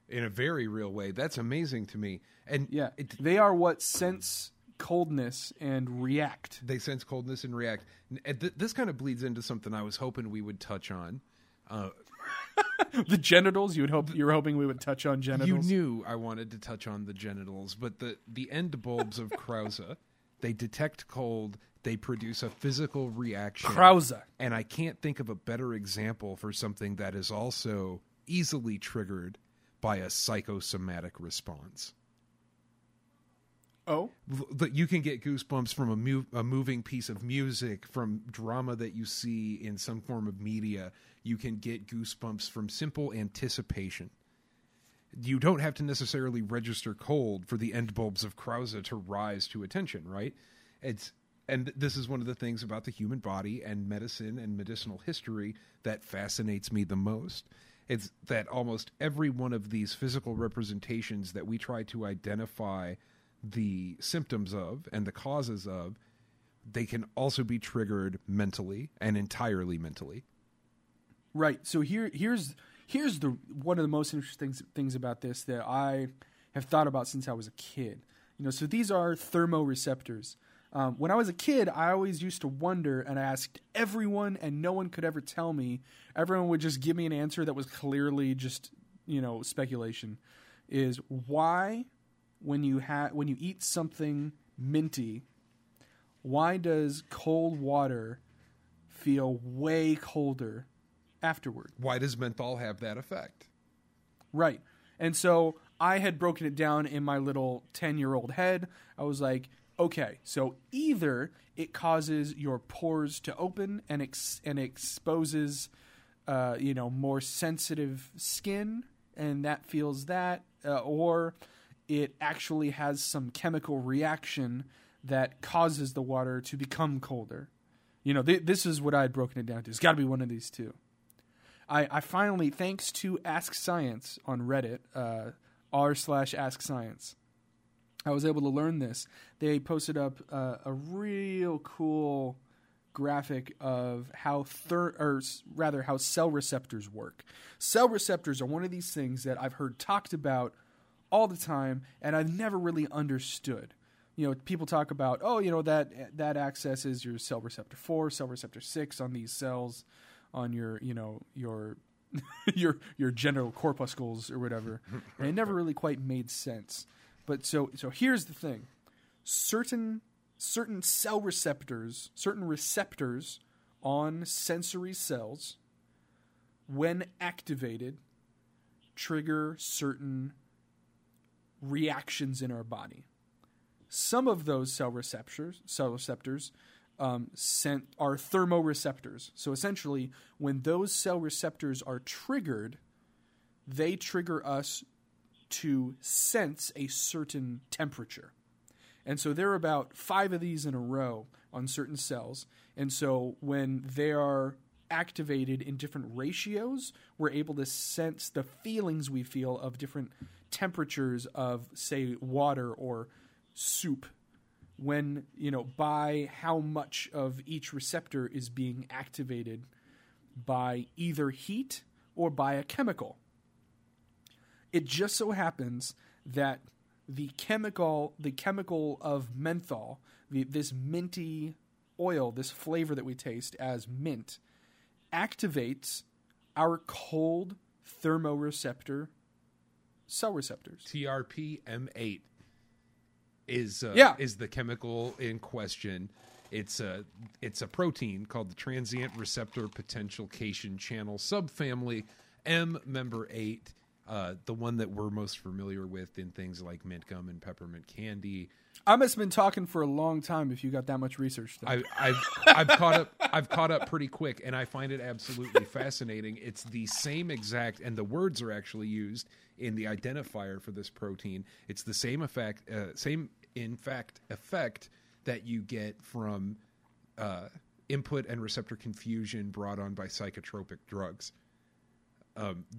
In a very real way. That's amazing to me. And yeah, they are what sense coldness and react. They sense coldness and react. And this kind of bleeds into something I was hoping we would touch on. The genitals. You're hoping we would touch on genitals. You knew I wanted to touch on the genitals, but the end bulbs of Krause, they detect cold. They produce a physical reaction. Krause. And I can't think of a better example for something that is also easily triggered by a psychosomatic response. Oh, that you can get goosebumps from a moving piece of music, from drama that you see in some form of media. You can get goosebumps from simple anticipation. You don't have to necessarily register cold for the end bulbs of Krause to rise to attention, right? And this is one of the things about the human body and medicine and medicinal history that fascinates me the most. It's that almost every one of these physical representations that we try to identify the symptoms of and the causes of, they can also be triggered mentally and entirely mentally. Right. So here's the one of the most interesting things about this that I have thought about since I was a kid. You know, so these are thermoreceptors. When I was a kid, I always used to wonder, and I asked everyone, and no one could ever tell me. Everyone would just give me an answer that was clearly just, you know, speculation. Is why, when you eat something minty, why does cold water feel way colder afterward? Why does menthol have that effect? Right. And so I had broken it down in my little 10-year-old head. I was like, okay, so either it causes your pores to open and exposes, more sensitive skin, and that feels that, or it actually has some chemical reaction that causes the water to become colder. You know, this is what I had broken it down to. It's got to be one of these two. I finally, thanks to Ask Science on Reddit, r/Ask Science, I was able to learn this. They posted up a real cool graphic of how cell receptors work. Cell receptors are one of these things that I've heard talked about all the time, and I've never really understood. You know, people talk about, that access is your cell receptor 4, cell receptor 6 on these cells, on your your genital corpuscles or whatever. And it never really quite made sense. But so here's the thing: certain cell receptors, certain receptors on sensory cells, when activated, trigger certain reactions in our body. Some of those cell receptors are thermoreceptors. So essentially, when those cell receptors are triggered, they trigger us to sense a certain temperature. And so there are about 5 of these in a row on certain cells. And so when they are activated in different ratios, we're able to sense the feelings we feel of different temperatures of, say, water or soup, when, by how much of each receptor is being activated by either heat or by a chemical. It just so happens that the chemical of menthol, this minty oil, this flavor that we taste as mint, activates our cold thermoreceptor cell receptors. TRPM8 is the chemical in question. It's a protein called the transient receptor potential cation channel subfamily M member 8, the one that we're most familiar with in things like mint gum and peppermint candy. I must have been talking for a long time if you got that much research done. I've caught up pretty quick, and I find it absolutely fascinating. It's the same exact, and the words are actually used in the identifier for this protein. It's the same effect that you get from input and receptor confusion brought on by psychotropic drugs.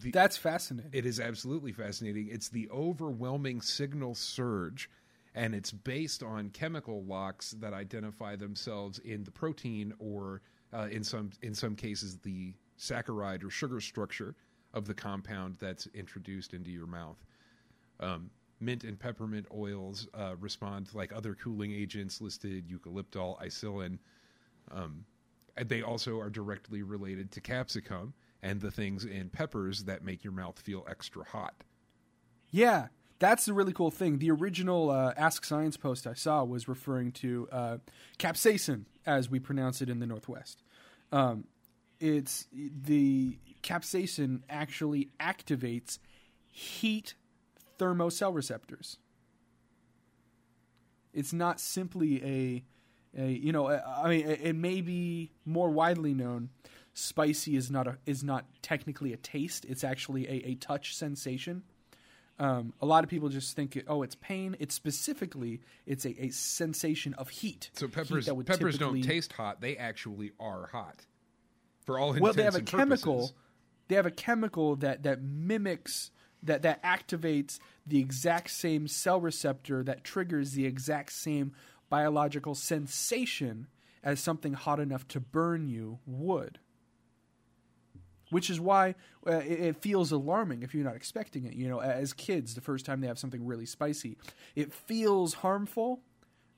That's fascinating. It is absolutely fascinating. It's the overwhelming signal surge, and it's based on chemical locks that identify themselves in the protein or in some cases the saccharide or sugar structure of the compound that's introduced into your mouth. Mint and peppermint oils respond like other cooling agents listed, eucalyptol, isolin. They also are directly related to capsicum and the things in peppers that make your mouth feel extra hot. Yeah, that's the really cool thing. The original Ask Science post I saw was referring to capsaicin, as we pronounce it in the Northwest. It's the capsaicin actually activates heat thermocell receptors. It's not simply it may be more widely known. Spicy is not technically a taste. It's actually a touch sensation. A lot of people just think, it's pain. It's specifically, it's a sensation of heat. So peppers don't taste hot. They actually are hot. For all intents and purposes. Well, they have a chemical. They have a chemical that mimics, that activates the exact same cell receptor that triggers the exact same biological sensation as something hot enough to burn you would. Which is why it feels alarming if you're not expecting it. You know, as kids, the first time they have something really spicy, it feels harmful,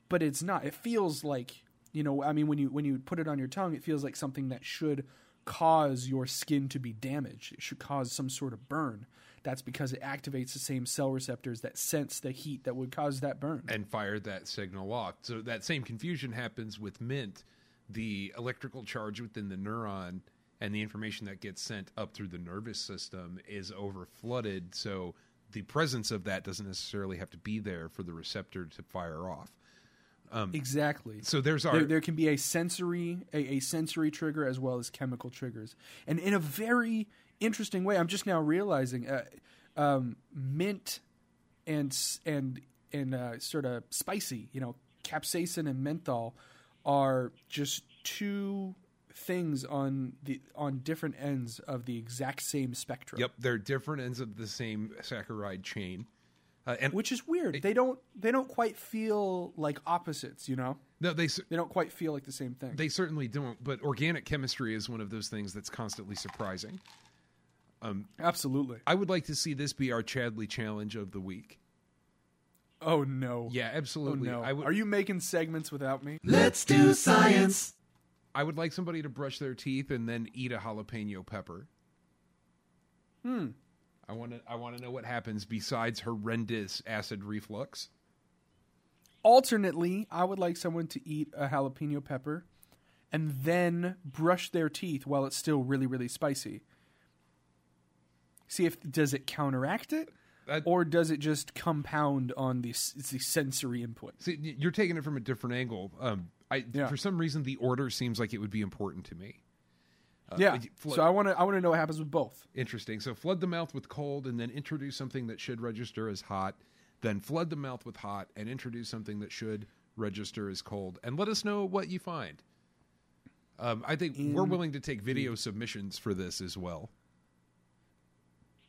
but it's not. It feels like, when you put it on your tongue, it feels like something that should cause your skin to be damaged. It should cause some sort of burn. That's because it activates the same cell receptors that sense the heat that would cause that burn. And fire that signal off. So that same confusion happens with mint, the electrical charge within the neuron, and the information that gets sent up through the nervous system is overflooded, so the presence of that doesn't necessarily have to be there for the receptor to fire off. Exactly. So there can be a sensory trigger as well as chemical triggers. And in a very interesting way, I'm just now realizing mint and sort of spicy, capsaicin and menthol are just two things on different ends of the exact same spectrum. Yep, they're different ends of the same saccharide chain, and which is weird. They don't quite feel like opposites, No, they don't quite feel like the same thing. They certainly don't. But organic chemistry is one of those things that's constantly surprising. Absolutely, I would like to see this be our Chadley challenge of the week. Oh no! Yeah, absolutely. Oh, no. Are you making segments without me? Let's do science. I would like somebody to brush their teeth and then eat a jalapeno pepper. I want to know what happens besides horrendous acid reflux. Alternately, I would like someone to eat a jalapeno pepper and then brush their teeth while it's still really, really spicy. See does it counteract it? Or does it just compound on the sensory input? See, you're taking it from a different angle. For some reason, the order seems like it would be important to me. So I want to know what happens with both. Interesting. So flood the mouth with cold and then introduce something that should register as hot. Then flood the mouth with hot and introduce something that should register as cold. And let us know what you find. I think we're willing to take video submissions for this as well.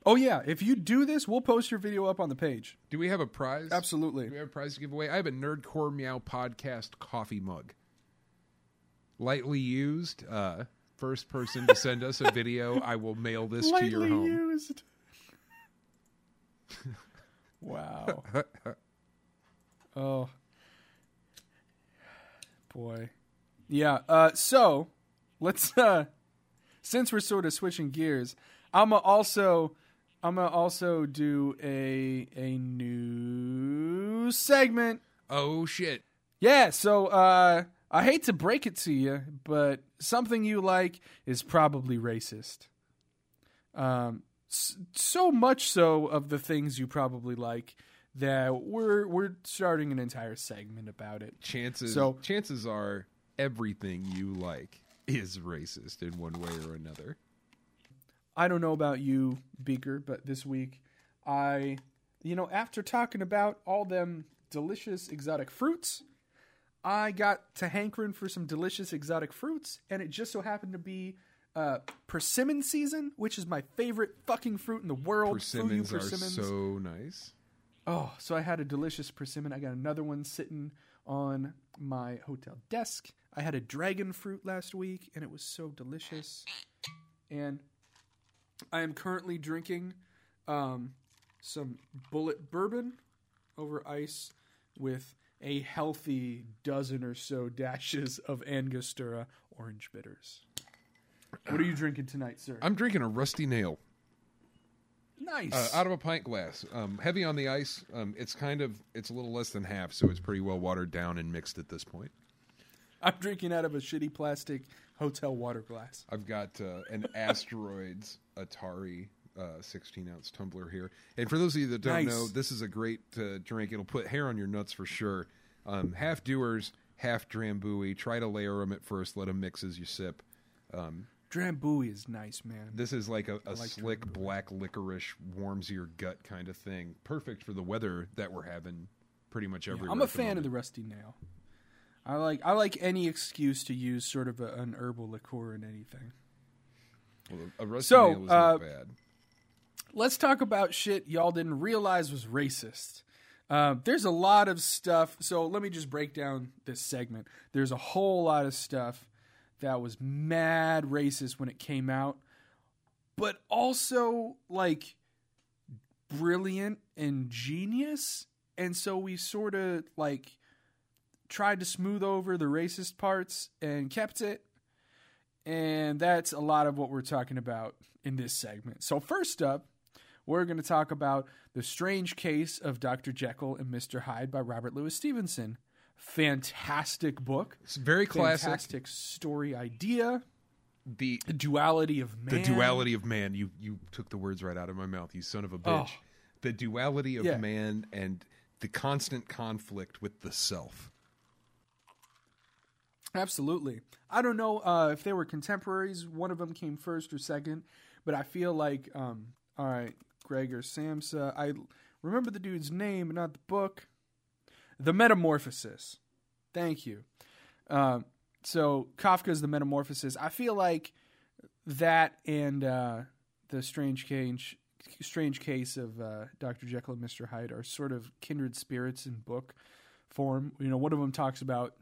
Oh, yeah. If you do this, we'll post your video up on the page. Do we have a prize? Absolutely. Do we have a prize to give away? I have a Nerdcore Meow podcast coffee mug. Lightly used. First person to send us a video, I will mail this to your home. Lightly used. Wow. Oh. Boy. Yeah. So, let's... since we're sort of switching gears, I'm gonna also do a new segment. Oh shit! Yeah, so I hate to break it to you, but something you like is probably racist. So much so of the things you probably like that we're starting an entire segment about it. Chances are everything you like is racist in one way or another. I don't know about you, Beaker, but this week I, after talking about all them delicious exotic fruits, I got to hankering for some delicious exotic fruits, and it just so happened to be persimmon season, which is my favorite fucking fruit in the world. Persimmons are so nice. Oh, so I had a delicious persimmon. I got another one sitting on my hotel desk. I had a dragon fruit last week, and it was so delicious. And I am currently drinking some bullet bourbon over ice with a healthy dozen or so dashes of Angostura orange bitters. What are you drinking tonight, sir? I'm drinking a rusty nail. Nice. Out of a pint glass. Heavy on the ice. It's a little less than half, so it's pretty well watered down and mixed at this point. I'm drinking out of a shitty plastic Hotel water glass. I've got an Asteroids Atari 16-ounce tumbler here. And for those of you that don't know, this is a great drink. It'll put hair on your nuts for sure. Half Dewars, half Drambuie. Try to layer them at first. Let them mix as you sip. Drambuie is nice, man. This is like a like slick Drambuie. Black licorice, warms your gut kind of thing. Perfect for the weather that we're having pretty much everywhere. Yeah, I'm a fan of the Rusty Nail. I like any excuse to use sort of an herbal liqueur in anything. Well, a Rusty Nail is not bad. Let's talk about shit y'all didn't realize was racist. There's a lot of stuff. So let me just break down this segment. There's a whole lot of stuff that was mad racist when it came out, but also like brilliant and genius. And so we sort of like tried to smooth over the racist parts and kept it. And that's a lot of what we're talking about in this segment. So first up, we're going to talk about The Strange Case of Dr. Jekyll and Mr. Hyde by Robert Louis Stevenson. Fantastic book. It's very classic. Fantastic story idea. The duality of man. The duality of man. You took the words right out of my mouth, you son of a bitch. Oh. The duality of man and the constant conflict with the self. Absolutely. I don't know if they were contemporaries. One of them came first or second, but I feel like... all right. Greg or Samsa. I remember the dude's name, but not the book. The Metamorphosis. Thank you. So Kafka's The Metamorphosis. I feel like that and the strange case of Dr. Jekyll and Mr. Hyde are sort of kindred spirits in book form. You know, one of them talks about,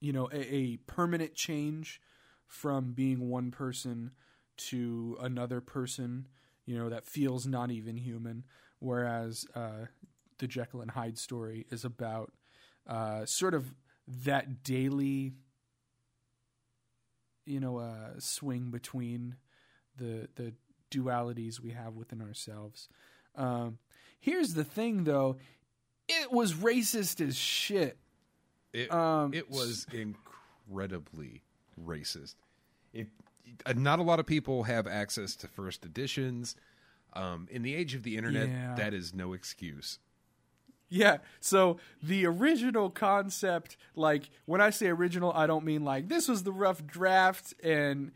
you know, a permanent change from being one person to another person. You know, that feels not even human, whereas the Jekyll and Hyde story is about sort of that daily, you know, swing between the dualities we have within ourselves. Here's the thing, though. It was racist as shit. It was incredibly racist. Not a lot of people have access to first editions. In the age of the internet, that is no excuse. Yeah. So the original concept, like when I say original, I don't mean like this was the rough draft and,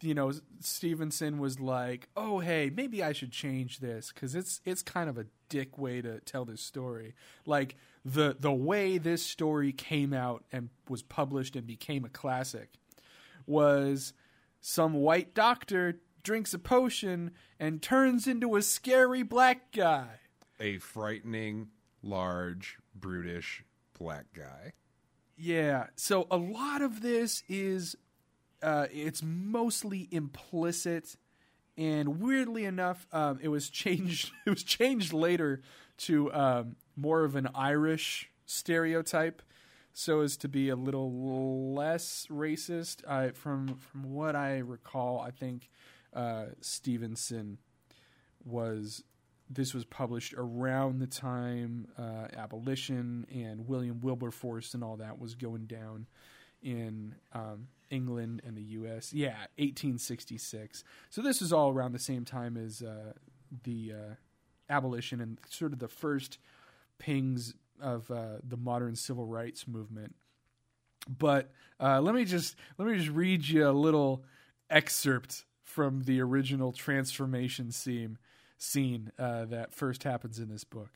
you know, Stevenson was like, oh, hey, maybe I should change this because it's kind of a dick way to tell this story. Like the way this story came out and was published and became a classic was... Some white doctor drinks a potion and turns into a scary black guy. A frightening, large, brutish black guy. Yeah. So a lot of this is, it's mostly implicit, and weirdly enough, it was changed. It was changed later to more of an Irish stereotype, so as to be a little less racist. From what I recall, I think Stevenson was... This was published around the time abolition and William Wilberforce and all that was going down in England and the U.S. Yeah, 1866. So this is all around the same time as the abolition and sort of the first pings... of the modern civil rights movement. But let me just read you a little excerpt from the original transformation scene that first happens in this book.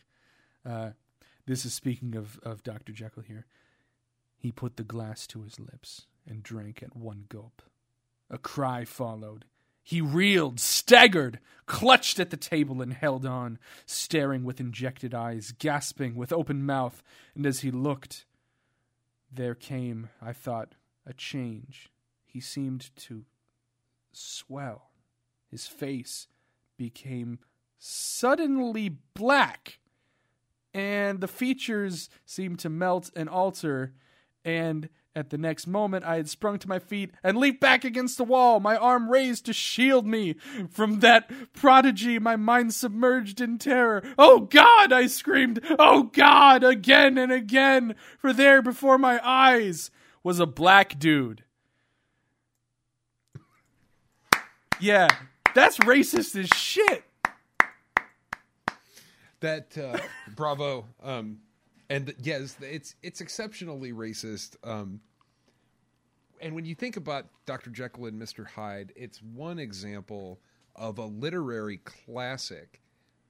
This is speaking of Dr. Jekyll here. He put the glass to his lips and drank at one gulp. A cry followed. He reeled, staggered, clutched at the table and held on, staring with injected eyes, gasping with open mouth, and as he looked, there came, I thought, a change. He seemed to swell. His face became suddenly black, and the features seemed to melt and alter, and... At the next moment, I had sprung to my feet and leaped back against the wall, my arm raised to shield me from that prodigy, my mind submerged in terror. Oh, God, I screamed. Oh, God, again and again, for there before my eyes was a black dude. Yeah, that's racist as shit. That bravo. And yes, it's exceptionally racist. And when you think about Dr. Jekyll and Mr. Hyde, it's one example of a literary classic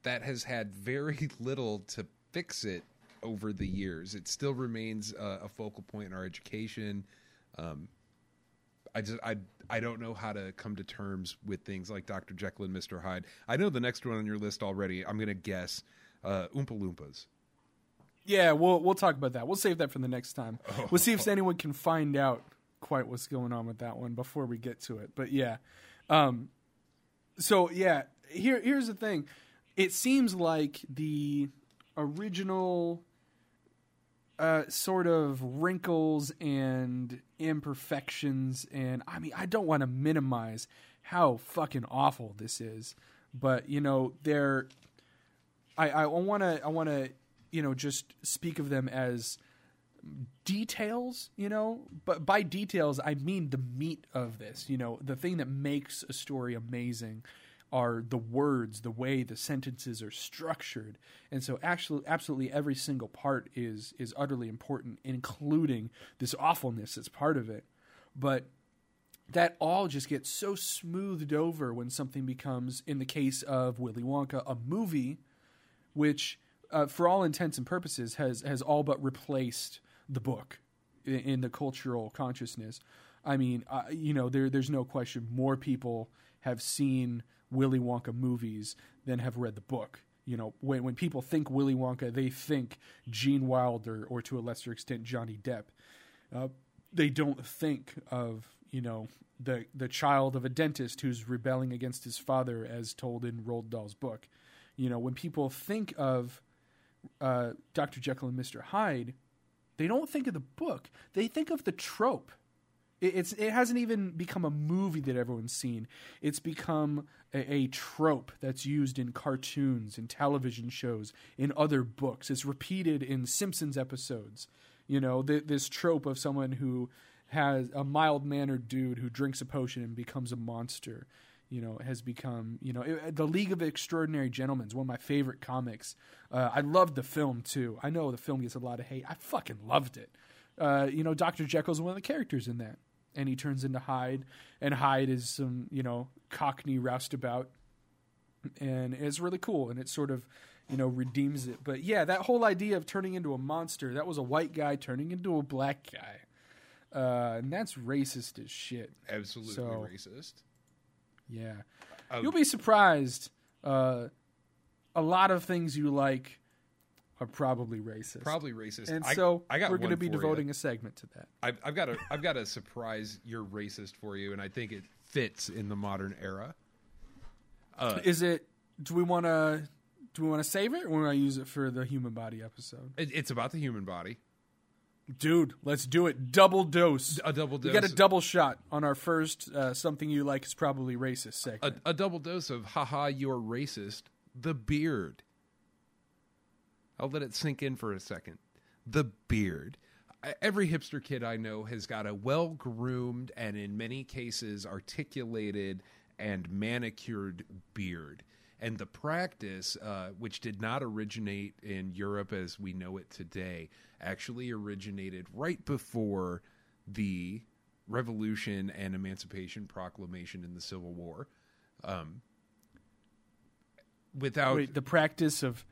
that has had very little to fix it over the years. It still remains a focal point in our education. I don't know how to come to terms with things like Dr. Jekyll and Mr. Hyde. I know the next one on your list already. I'm going to guess Oompa Loompas. Yeah, we'll talk about that. We'll save that for the next time. Oh. We'll see if anyone can find out quite what's going on with that one before we get to it. But yeah. So yeah, here's the thing. It seems like the original sort of wrinkles and imperfections, and I mean, I don't want to minimize how fucking awful this is, but you know, I want to you know, just speak of them as details, you know, but by details, I mean the meat of this, you know, the thing that makes a story amazing are the words, the way the sentences are structured. And so actually, absolutely every single part is utterly important, including this awfulness that's part of it. But that all just gets so smoothed over when something becomes, in the case of Willy Wonka, a movie, which for all intents and purposes has all but replaced the book in the cultural consciousness. I mean, you know, there's no question more people have seen Willy Wonka movies than have read the book. You know, when people think Willy Wonka, they think Gene Wilder or to a lesser extent Johnny Depp. They don't think of, you know, the child of a dentist who's rebelling against his father as told in Roald Dahl's book. You know, when people think of Dr. Jekyll and Mr. Hyde, they don't think of the book. They think of the trope. It hasn't even become a movie that everyone's seen. It's become a trope that's used in cartoons, in television shows, in other books. It's repeated in Simpsons episodes. You know, this trope of someone who has a mild-mannered dude who drinks a potion and becomes a monster, you know, has become, you know, The League of Extraordinary Gentlemen is one of my favorite comics. I loved the film, too. I know the film gets a lot of hate. I fucking loved it. You know, Dr. Jekyll's one of the characters in that. And he turns into Hyde, and Hyde is some, you know, Cockney roustabout, and it's really cool, and it sort of, you know, redeems it. But yeah, that whole idea of turning into a monster, that was a white guy turning into a black guy, and that's racist as shit. Absolutely so, racist. Yeah. You'll be surprised. A lot of things you like are probably racist. Probably racist. And so we're going to be devoting a segment to that. I've got a surprise you're racist for you, and I think it fits in the modern era. Is it? Do we want to save it, or want to use it for the human body episode? It's about the human body, dude. Let's do it. Double dose. A double dose. We got a double shot on our first something you like is probably racist segment. A double dose of haha, you're racist. The beard. I'll let it sink in for a second. The beard. Every hipster kid I know has got a well-groomed and in many cases articulated and manicured beard. And the practice, which did not originate in Europe as we know it today, actually originated right before the Revolution and Emancipation Proclamation in the Civil War. Wait, the practice of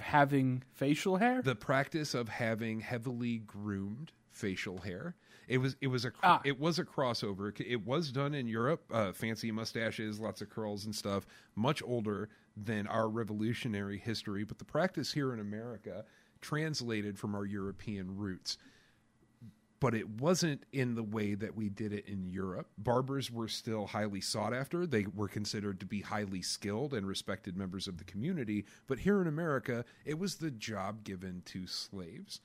having facial hair? The practice of having heavily groomed facial hair. It was a crossover. It was done in Europe. Fancy mustaches, lots of curls and stuff. Much older than our revolutionary history, but the practice here in America translated from our European roots. But it wasn't in the way that we did it in Europe. Barbers were still highly sought after. They were considered to be highly skilled and respected members of the community. But here in America, it was the job given to slaves.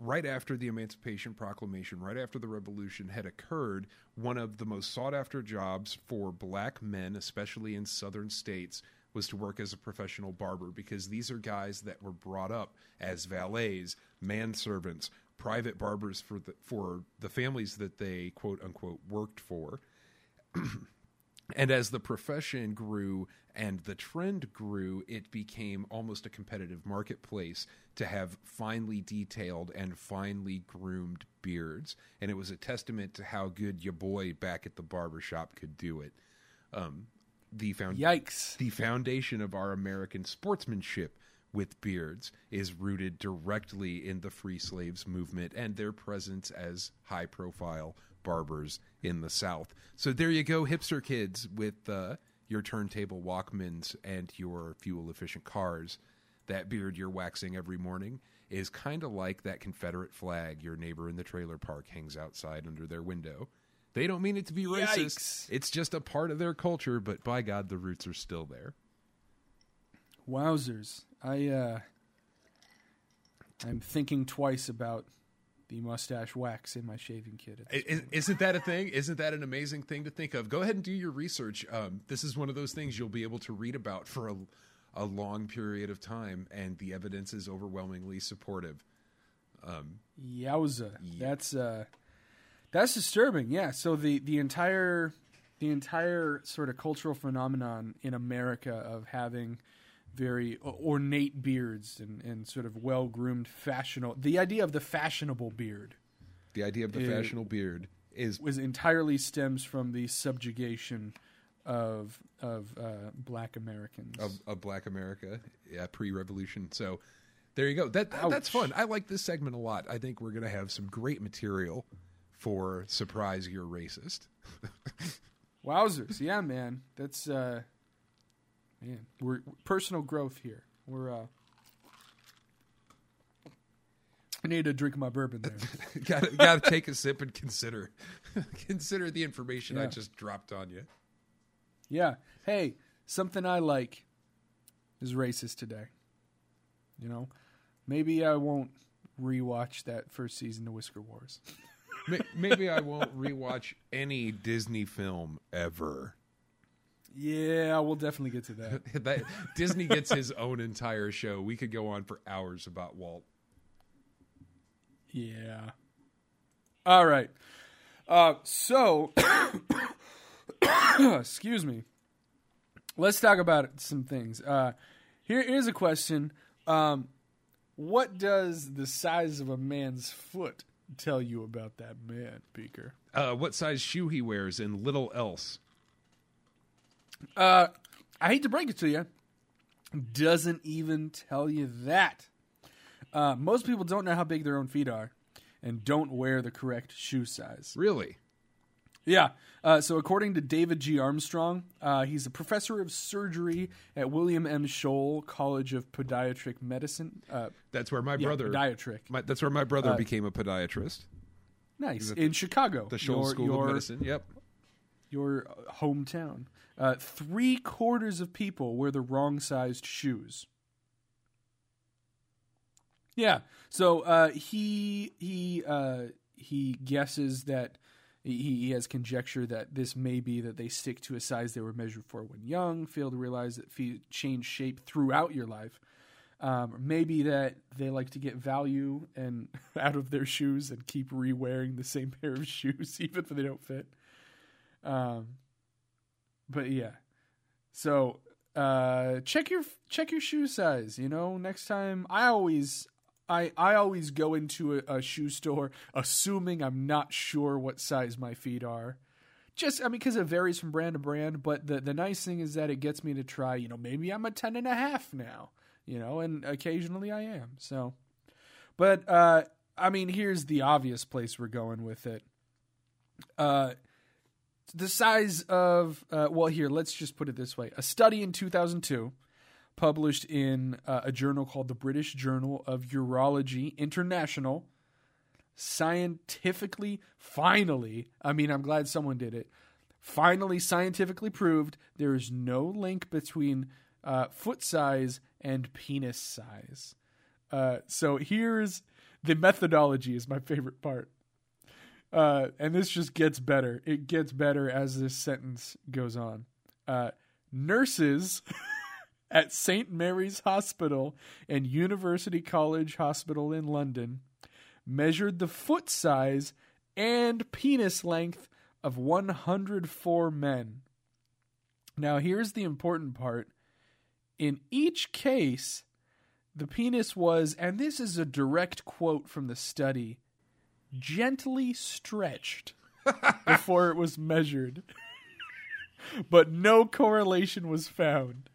Right after the Emancipation Proclamation, right after the Revolution had occurred, one of the most sought-after jobs for black men, especially in southern states, was to work as a professional barber, because these are guys that were brought up as valets, manservants, private barbers for the families that they, quote unquote, worked for. And as the profession grew and the trend grew, it became almost a competitive marketplace to have finely detailed and finely groomed beards. And it was a testament to how good your boy back at the barbershop could do it. The foundation of our American sportsmanship with beards is rooted directly in the free slaves movement and their presence as high-profile barbers in the South. So there you go, hipster kids, with your turntable Walkmans and your fuel-efficient cars. That beard you're waxing every morning is kind of like that Confederate flag your neighbor in the trailer park hangs outside under their window. They don't mean it to be racist. Yikes. It's just a part of their culture, but by God, the roots are still there. Wowzers. I'm thinking twice about the mustache wax in my shaving kit. Isn't that a thing? Isn't that an amazing thing to think of? Go ahead and do your research. This is one of those things you'll be able to read about for a long period of time, and the evidence is overwhelmingly supportive. Yowza. Yeah. That's disturbing, yeah. So the entire sort of cultural phenomenon in America of having very ornate beards and sort of well-groomed fashionable... The idea of the fashionable beard. The idea of the fashionable beard is... entirely stems from the subjugation of black Americans. Of black America, yeah, pre-revolution. So there you go. That's fun. I like this segment a lot. I think we're going to have some great material for Surprise You're Racist. Wowzers. Yeah, man. That's... Man, we're personal growth here. I need to drink my bourbon there. Gotta take a sip and consider the information I just dropped on you. Yeah. Hey, something I like is racist today. You know, maybe I won't rewatch that first season of Whisker Wars. Maybe I won't rewatch any Disney film ever. Yeah, we'll definitely get to that. Disney gets his own entire show. We could go on for hours about Walt. Yeah. All right. So, excuse me. Let's talk about some things. Here's a question. What does the size of a man's foot tell you about that man, Beaker? What size shoe he wears and little else. I hate to break it to you, doesn't even tell you that. Most people don't know how big their own feet are and don't wear the correct shoe size. Really? Yeah. So according to David G. Armstrong, he's a professor of surgery at William M. Scholl College of Podiatric Medicine. That's where my brother... Podiatric. That's where my brother became a podiatrist. Nice. In Chicago. The Scholl School of Medicine, yep. Your hometown. 3/4 of people wear the wrong-sized shoes. Yeah, so he guesses that he has conjecture that this may be that they stick to a size they were measured for when young, fail to realize that feet change shape throughout your life. Maybe that they like to get value and out of their shoes and keep re-wearing the same pair of shoes even if they don't fit. But yeah, so, check your shoe size, you know, next time. I always go into a shoe store assuming I'm not sure what size my feet are. Just, I mean, cause it varies from brand to brand, but the nice thing is that it gets me to try, you know, maybe I'm a 10.5 now, you know, and occasionally I am. So, but, I mean, here's the obvious place we're going with it. The size of, here, let's just put it this way. A study in 2002 published in a journal called the British Journal of Urology International finally scientifically proved there is no link between foot size and penis size. So here's the methodology is my favorite part. And this just gets better. It gets better as this sentence goes on. Nurses at St. Mary's Hospital and University College Hospital in London measured the foot size and penis length of 104 men. Now, here's the important part. In each case, the penis was, and this is a direct quote from the study, gently stretched before it was measured. But no correlation was found.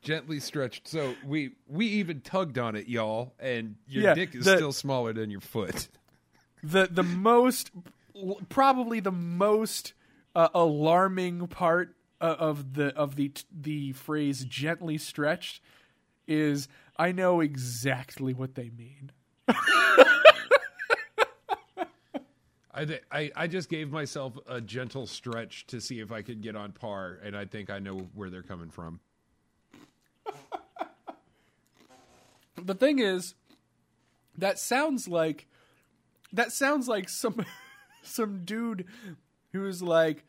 Gently stretched. So we even tugged on it, y'all, and your dick is still smaller than your foot. The most, probably the most alarming part of the phrase "gently stretched" is I know exactly what they mean. I just gave myself a gentle stretch to see if I could get on par, and I think I know where they're coming from. The thing is, that sounds like some dude who's like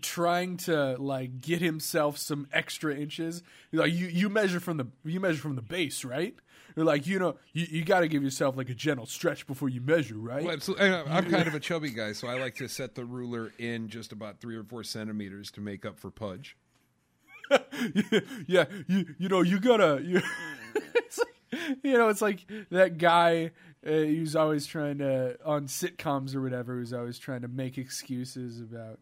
trying to like get himself some extra inches. He's like, you measure from the base, right? They're like, you know, you got to give yourself like a gentle stretch before you measure, right? Well, absolutely. I'm kind of a chubby guy, so I like to set the ruler in just about 3 or 4 centimeters to make up for pudge. It's like that guy who's always trying to, on sitcoms or whatever, who's always trying to make excuses about,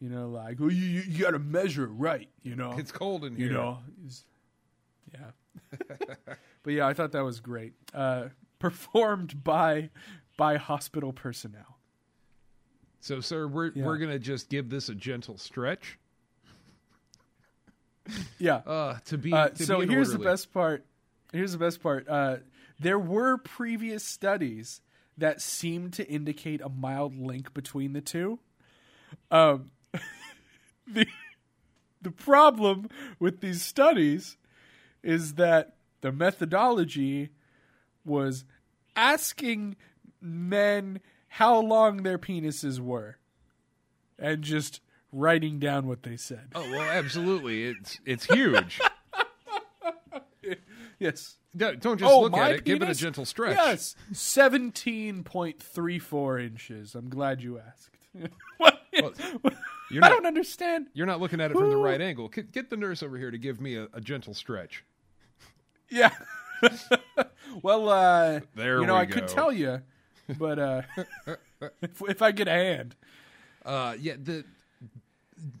you know, like, well, you got to measure it right, you know. It's cold in here. You know, But yeah, I thought that was great. Performed by hospital personnel. So, sir, we're going to just give this a gentle stretch. Yeah. Here's the best part. There were previous studies that seemed to indicate a mild link between the two. The problem with these studies is that the methodology was asking men how long their penises were and just writing down what they said. Oh, well, absolutely. It's huge. Yes. No, don't just look at it. Penis? Give it a gentle stretch. Yes. 17.34 inches. I'm glad you asked. What? Well, I don't understand. You're not looking at it from the right angle. Get the nurse over here to give me a gentle stretch. Yeah. Well, there we go. I could tell you, but if I get a hand.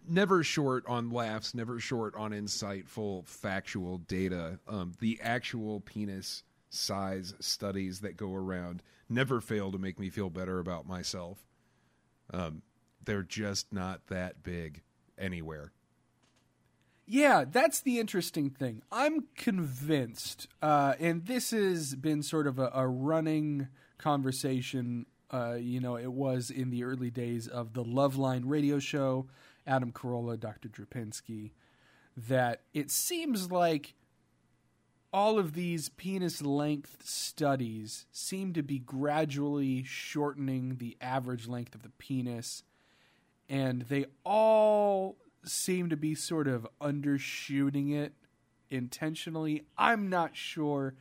Never short on laughs, never short on insightful, factual data. The actual penis size studies that go around never fail to make me feel better about myself. They're just not that big anywhere. Yeah, that's the interesting thing. I'm convinced, and this has been sort of a running conversation. It was in the early days of the Loveline radio show, Adam Carolla, Dr. Drupinski, that it seems like all of these penis length studies seem to be gradually shortening the average length of the penis, and they all seem to be sort of undershooting it intentionally. I'm not sure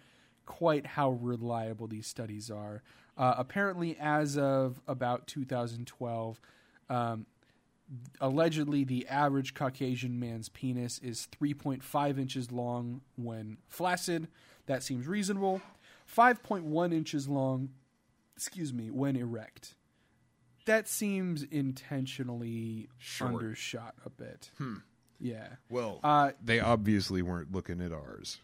quite how reliable these studies are. Apparently, as of about 2012, allegedly the average Caucasian man's penis is 3.5 inches long when flaccid. That seems reasonable. 5.1 inches long, when erect. That seems intentionally undershot a bit. Yeah. Well, they obviously weren't looking at ours.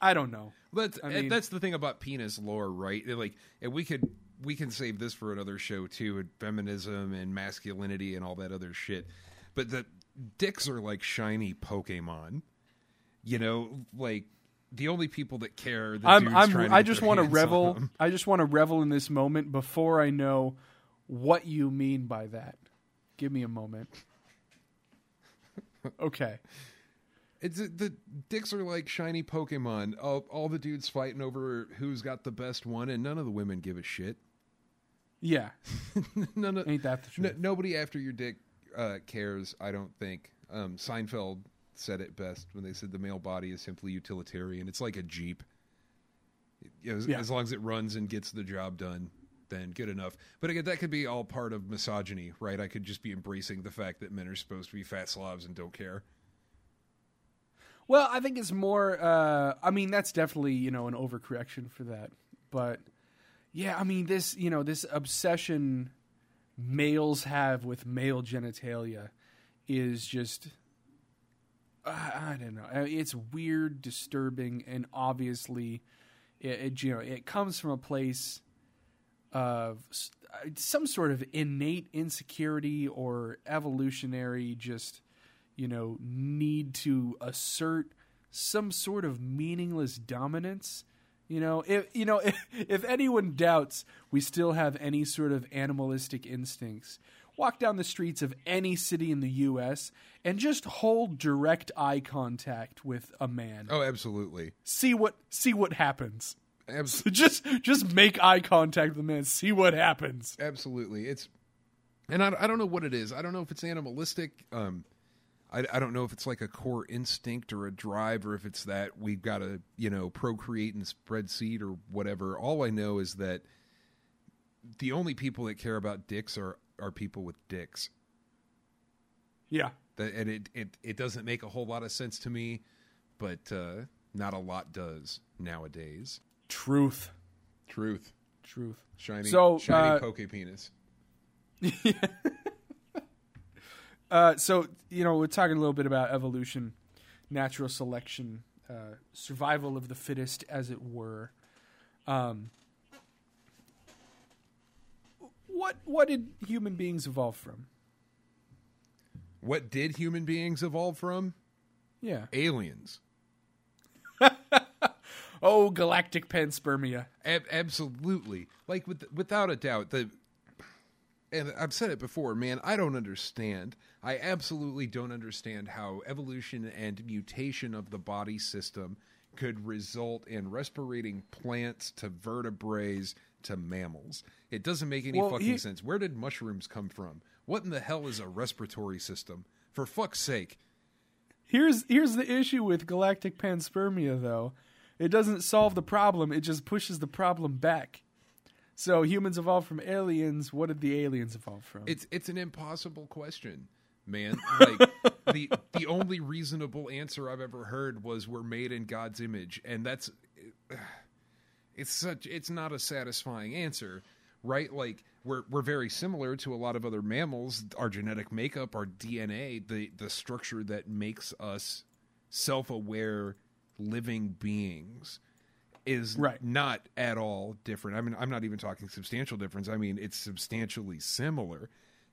I don't know. That's the thing about penis lore, right? Like, and we can save this for another show too, and feminism and masculinity and all that other shit. But the dicks are like shiny Pokemon, you know. Like the only people that care are the dudes trying to I just want to revel. I just want to revel in this moment before I know what you mean by that. Give me a moment. Okay. The dicks are like shiny Pokemon. All the dudes fighting over who's got the best one, and none of the women give a shit. Yeah. Ain't that the truth? Nobody after your dick cares, I don't think. Seinfeld said it best when they said the male body is simply utilitarian. It's like a Jeep. As long as it runs and gets the job done, then good enough. But again, that could be all part of misogyny, right? I could just be embracing the fact that men are supposed to be fat slobs and don't care. Well, I think it's more, I mean, that's definitely, you know, an overcorrection for that. But yeah, I mean, this, you know, this obsession males have with male genitalia is just, I don't know. It's weird, disturbing, and obviously it you know, it comes from a place of some sort of innate insecurity or evolutionary just, you know, need to assert some sort of meaningless dominance. You know, if anyone doubts we still have any sort of animalistic instincts, walk down the streets of any city in the U.S. and just hold direct eye contact with a man. Oh, absolutely. See what happens. Absolutely. Just make eye contact with the man. See what happens. Absolutely. I don't know what it is. I don't know if it's animalistic. I don't know if it's like a core instinct or a drive, or if it's that we've got to, you know, procreate and spread seed or whatever. All I know is that the only people that care about dicks are people with dicks. Yeah. And it doesn't make a whole lot of sense to me, but not a lot does nowadays. Truth. Shiny poke penis. Yeah. So, you know, we're talking a little bit about evolution, natural selection, survival of the fittest, as it were. What did human beings evolve from? What did human beings evolve from? Yeah. Aliens. Oh, galactic panspermia. Absolutely. Like, without a doubt. And I've said it before, man, I don't understand. I absolutely don't understand how evolution and mutation of the body system could result in respirating plants to vertebrates to mammals. It doesn't make any fucking sense. Where did mushrooms come from? What in the hell is a respiratory system? For fuck's sake. Here's the issue with galactic panspermia, though. It doesn't solve the problem. It just pushes the problem back. So humans evolved from aliens. What did the aliens evolve from? It's an impossible question, man. Like the only reasonable answer I've ever heard was we're made in God's image, and that's... It's not a satisfying answer, right? Like we're very similar to a lot of other mammals. Our genetic makeup, our DNA, the structure that makes us self-aware living beings is not at all different. I mean, I'm not even talking substantial difference. I mean, it's substantially similar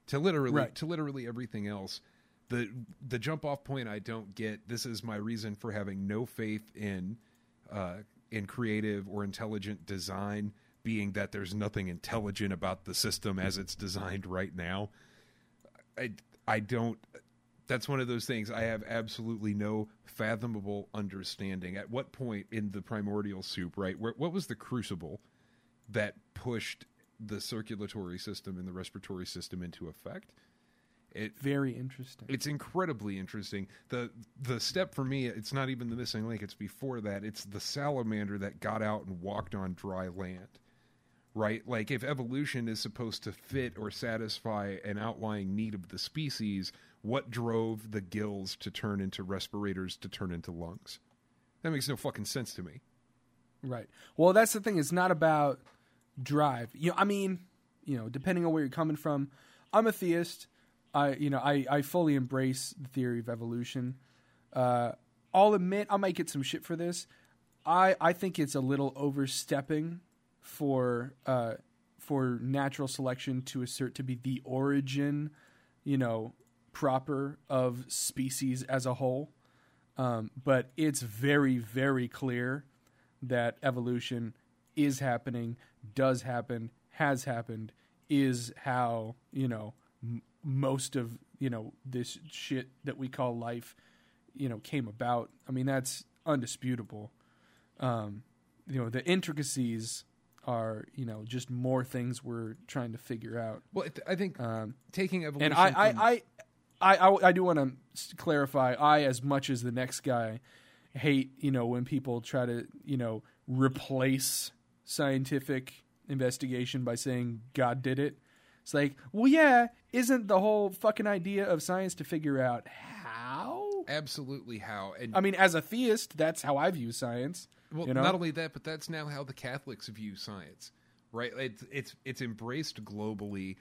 to literally everything else. The jump off point I don't get. This is my reason for having no faith in creative or intelligent design, being that there's nothing intelligent about the system as it's designed right now. I don't... That's one of those things I have absolutely no fathomable understanding. At what point in the primordial soup, right? What was the crucible that pushed the circulatory system and the respiratory system into effect? Very interesting. It's incredibly interesting. The step for me, it's not even the missing link. It's before that. It's the salamander that got out and walked on dry land, right? Like if evolution is supposed to fit or satisfy an outlying need of the species, what drove the gills to turn into respirators to turn into lungs? That makes no fucking sense to me. Right. Well, that's the thing. It's not about drive. You know, I mean, you know, depending on where you're coming from, I'm a theist. I fully embrace the theory of evolution. I'll admit I might get some shit for this. I think it's a little overstepping for natural selection to assert to be the origin, you know, proper of species as a whole. But it's very, very clear that evolution is happening, does happen, has happened, is how, you know, most of, you know, this shit that we call life, you know, came about. I mean, that's undisputable. You know, the intricacies are, you know, just more things we're trying to figure out. Well, I think taking evolution... And I do want to clarify, I, as much as the next guy, hate, you know, when people try to, you know, replace scientific investigation by saying God did it. It's like, well, yeah, isn't the whole fucking idea of science to figure out how? Absolutely how. And I mean, as a theist, that's how I view science. Well, you know? Not only that, but that's now how the Catholics view science, right? It's embraced globally.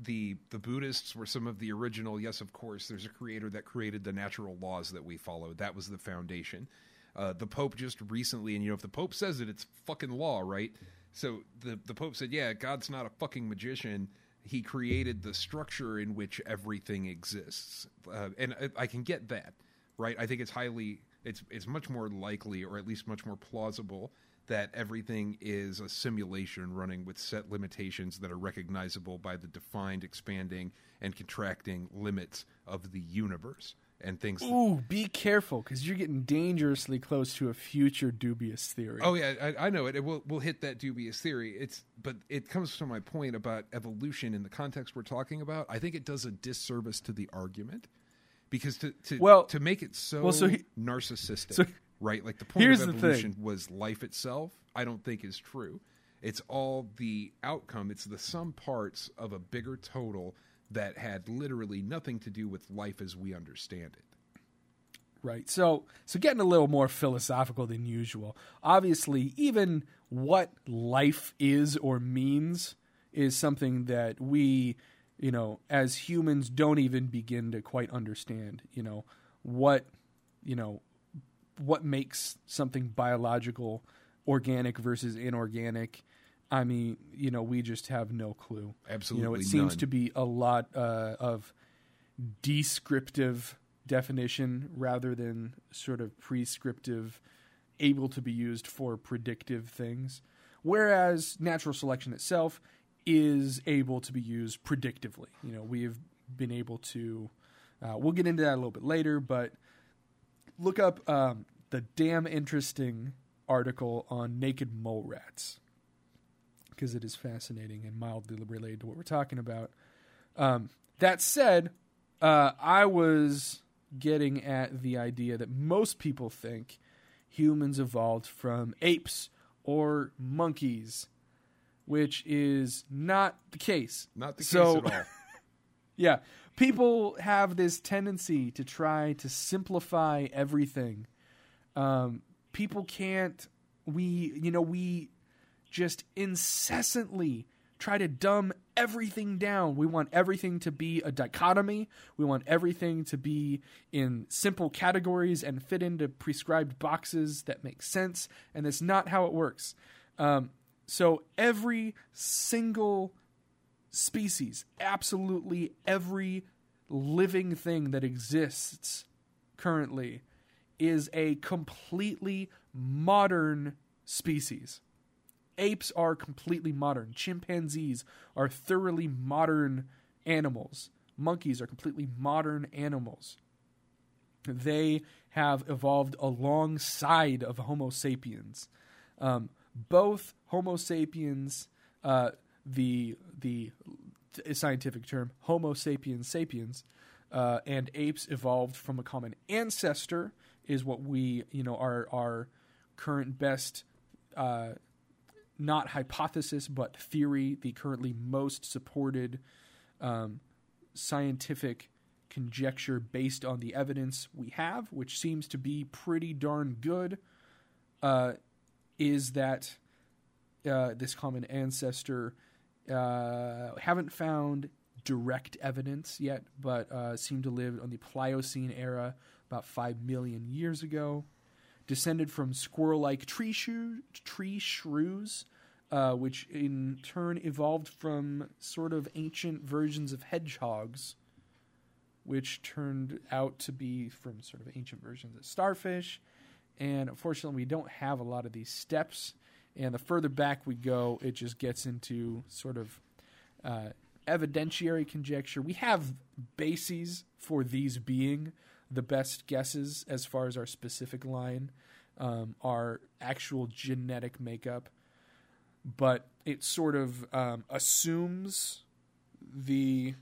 The Buddhists were some of the original, yes, of course, there's a creator that created the natural laws that we follow. That was the foundation. The Pope just recently, and you know, if the Pope says it, it's fucking law, right? So the Pope said, yeah, God's not a fucking magician. He created the structure in which everything exists. And I can get that, right? I think it's much more likely, or at least much more plausible, that everything is a simulation running with set limitations that are recognizable by the defined, expanding, and contracting limits of the universe. And things. Ooh, be careful, because you're getting dangerously close to a future dubious theory. Oh yeah, I know it. We'll hit that dubious theory. But it comes to my point about evolution in the context we're talking about. I think it does a disservice to the argument, because to make it so, narcissistic, right? Like the point of evolution was life itself. I don't think is true. It's all the outcome. It's the sum parts of a bigger total that had literally nothing to do with life as we understand it. Right. So getting a little more philosophical than usual. Obviously, even what life is or means is something that we, you know, as humans don't even begin to quite understand, what makes something biological, organic versus inorganic. I mean, we just have no clue. Absolutely none. It seems to be a lot of descriptive definition rather than sort of prescriptive, able to be used for predictive things. Whereas natural selection itself is able to be used predictively. We have been able to we'll get into that a little bit later, but look up the damn interesting article on naked mole rats, because it is fascinating and mildly related to what we're talking about. That said, I was getting at the idea that most people think humans evolved from apes or monkeys, which is not the case. Not the case at all. Yeah. People have this tendency to try to simplify everything. People can't... We just incessantly try to dumb everything down. We want everything to be a dichotomy. We want everything to be in simple categories and fit into prescribed boxes that make sense. And that's not how it works. So every single species, absolutely every living thing that exists currently, is a completely modern species. Apes are completely modern. Chimpanzees are thoroughly modern animals. Monkeys are completely modern animals. They have evolved alongside of Homo sapiens. Both Homo sapiens, the scientific term Homo sapiens sapiens, and apes evolved from a common ancestor, is what we, our current best... not hypothesis, but theory, the currently most supported scientific conjecture based on the evidence we have, which seems to be pretty darn good, is that this common ancestor, haven't found direct evidence yet, but seemed to live on the Pliocene era about 5 million years ago. Descended from squirrel-like tree shrews, which in turn evolved from sort of ancient versions of hedgehogs, which turned out to be from sort of ancient versions of starfish. And unfortunately, we don't have a lot of these steps. And the further back we go, it just gets into sort of evidentiary conjecture. We have bases for these being the best guesses as far as our specific line, our actual genetic makeup. But it sort of assumes it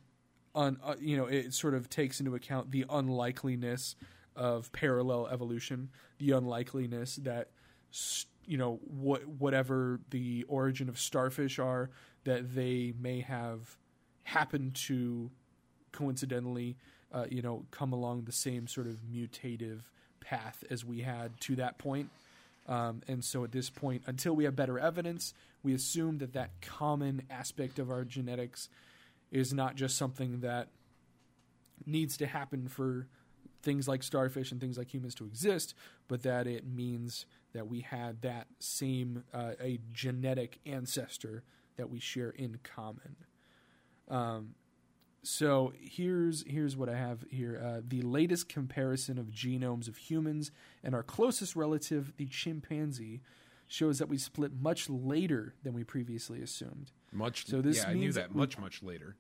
sort of takes into account the unlikeliness of parallel evolution, the unlikeliness that whatever the origin of starfish are that they may have happened to coincidentally, come along the same sort of mutative path as we had to that point. And so at this point, until we have better evidence, we assume that that common aspect of our genetics is not just something that needs to happen for things like starfish and things like humans to exist, but that it means that we had that same a genetic ancestor that we share in common. So here's what I have here. The latest comparison of genomes of humans and our closest relative, the chimpanzee, shows that we split much later than we previously assumed. Much. So this means I knew that much later.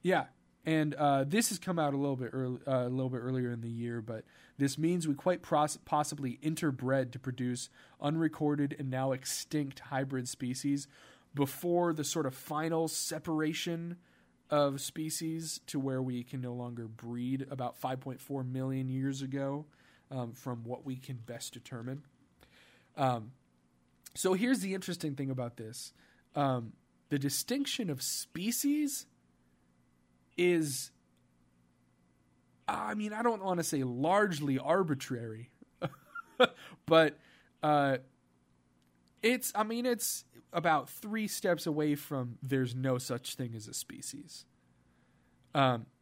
Yeah. And this has come out a little bit earlier in the year, but this means we quite possibly interbred to produce unrecorded and now extinct hybrid species before the sort of final separation of species to where we can no longer breed about 5.4 million years ago from what we can best determine. So here's the interesting thing about this. The distinction of species is, I mean, I don't want to say largely arbitrary, but it's about 3 steps away from there's no such thing as a species.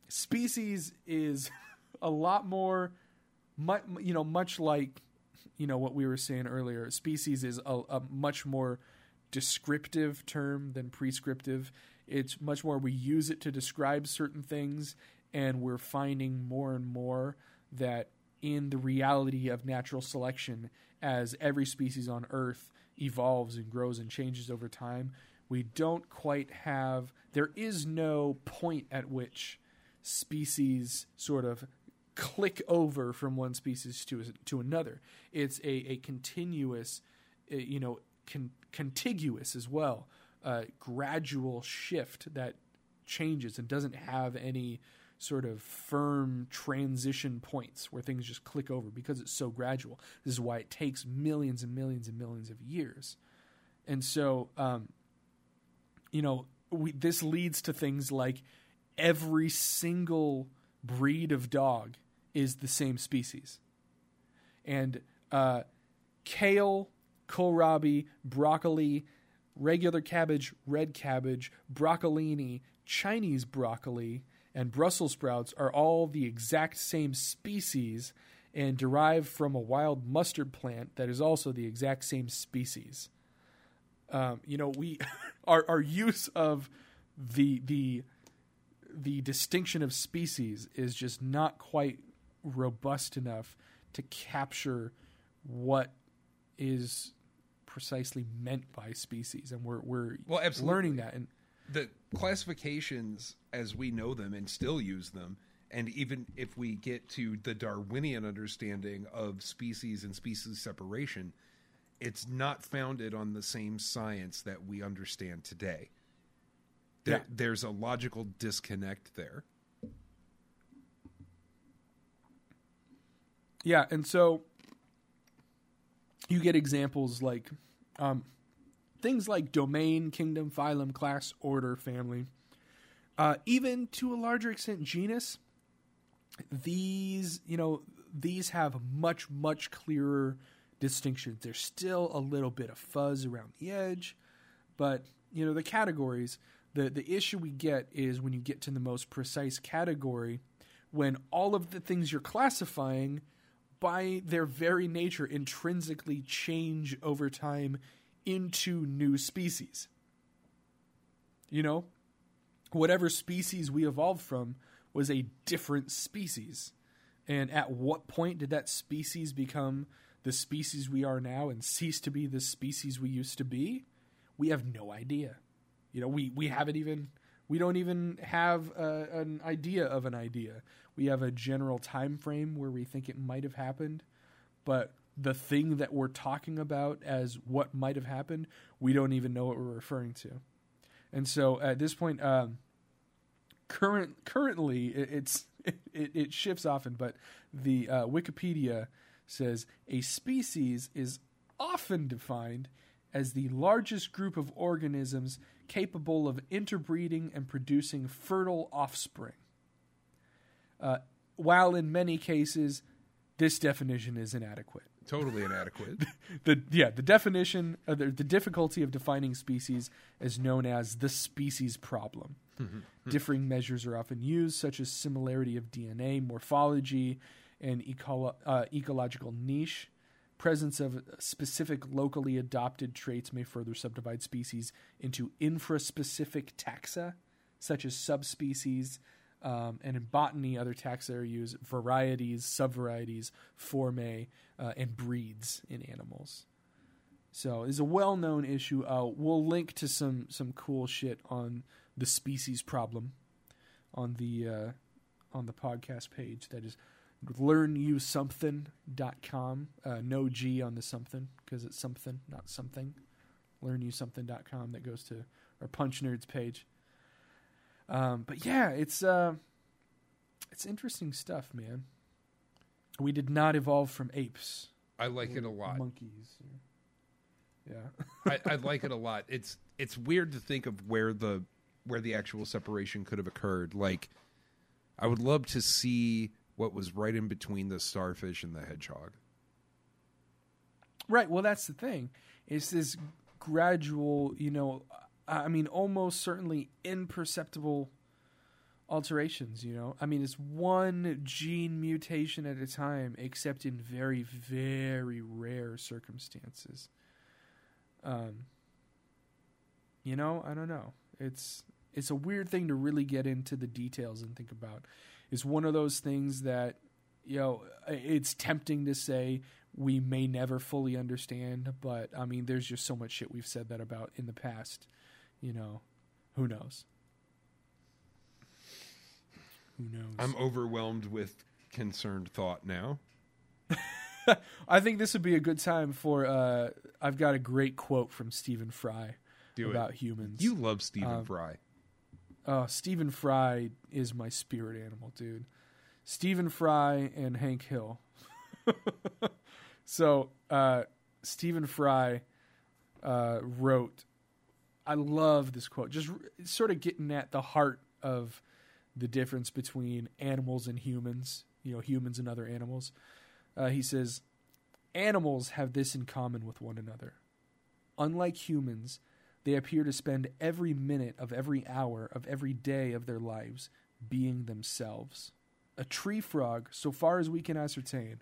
Species is a lot more, much like, what we were saying earlier, species is a much more descriptive term than prescriptive. It's much more we use it to describe certain things, and we're finding more and more that in the reality of natural selection, as every species on Earth evolves and grows and changes over time, we don't quite have – there is no point at which species sort of click over from one species to another. It's a continuous, contiguous as well. Gradual shift that changes and doesn't have any sort of firm transition points where things just click over because it's so gradual. This is why it takes millions and millions and millions of years. And so, this leads to things like every single breed of dog is the same species. And kale, kohlrabi, broccoli, regular cabbage, red cabbage, broccolini, Chinese broccoli, and Brussels sprouts are all the exact same species and derived from a wild mustard plant that is also the exact same species. We our use of the distinction of species is just not quite robust enough to capture what is precisely meant by species, and we're learning that. And the classifications as we know them and still use them, and even if we get to the Darwinian understanding of species and species separation, it's not founded on the same science that we understand today. There's a logical disconnect there. Yeah, and so you get examples like things like domain, kingdom, phylum, class, order, family, even to a larger extent genus. These have much clearer distinctions. There's still a little bit of fuzz around the edge, but the categories. The issue we get is when you get to the most precise category, when all of the things you're classifying by their very nature intrinsically change over time into new species. Whatever species we evolved from was a different species. And at what point did that species become the species we are now and cease to be the species we used to be? We have no idea. We don't even have an idea of an idea. We have a general time frame where we think it might have happened, but the thing that we're talking about as what might have happened, we don't even know what we're referring to. And so at this point, currently it shifts often, but the Wikipedia says a species is often defined as the largest group of organisms capable of interbreeding and producing fertile offspring. While in many cases, this definition is inadequate. Totally inadequate. The definition, the difficulty of defining species is known as the species problem. Differing measures are often used, such as similarity of DNA, morphology, and ecological niche. Presence of specific locally adopted traits may further subdivide species into infraspecific taxa, such as subspecies. And in botany, other taxa are used: varieties, subvarieties, formae, and breeds in animals. So it's a well-known issue. We'll link to some cool shit on the species problem on the podcast page. That is learnyousomething.com. No G on the something, because it's something, not something. Learnyousomething.com. That goes to our Punch Nerds page. But yeah, it's interesting stuff, man. We did not evolve from apes. I like it a lot. Monkeys. Yeah. I like it a lot. It's weird to think of where the actual separation could have occurred. Like, I would love to see what was right in between the starfish and the hedgehog. Right. Well, that's the thing. It's this gradual, almost certainly imperceptible alterations, it's one gene mutation at a time, except in very, very rare circumstances. I don't know. It's a weird thing to really get into the details and think about. It's one of those things that, it's tempting to say we may never fully understand, but there's just so much shit we've said that about in the past. Who knows? Who knows? I'm overwhelmed with concerned thought now. I think this would be a good time for I've got a great quote from Stephen Fry about humans. You love Stephen Fry. Oh, Stephen Fry is my spirit animal, dude. Stephen Fry and Hank Hill. So, Stephen Fry wrote... I love this quote, just sort of getting at the heart of the difference between animals and humans, humans and other animals. He says, "Animals have this in common with one another. Unlike humans, they appear to spend every minute of every hour of every day of their lives being themselves. A tree frog, so far as we can ascertain,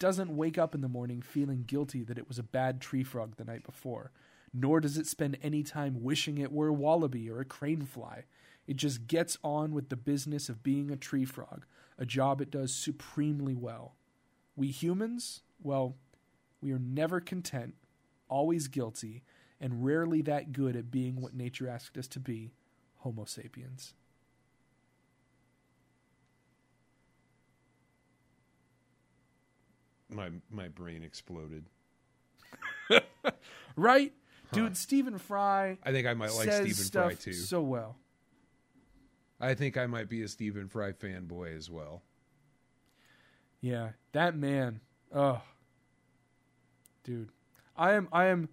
doesn't wake up in the morning feeling guilty that it was a bad tree frog the night before. Nor does it spend any time wishing it were a wallaby or a crane fly. It just gets on with the business of being a tree frog, a job it does supremely well. We humans, well, we are never content, always guilty, and rarely that good at being what nature asked us to be, Homo sapiens." My brain exploded. Right? Dude, Stephen Fry. I think I might like Stephen Fry too. So well. I think I might be a Stephen Fry fanboy as well. Yeah, that man. Oh, dude, I am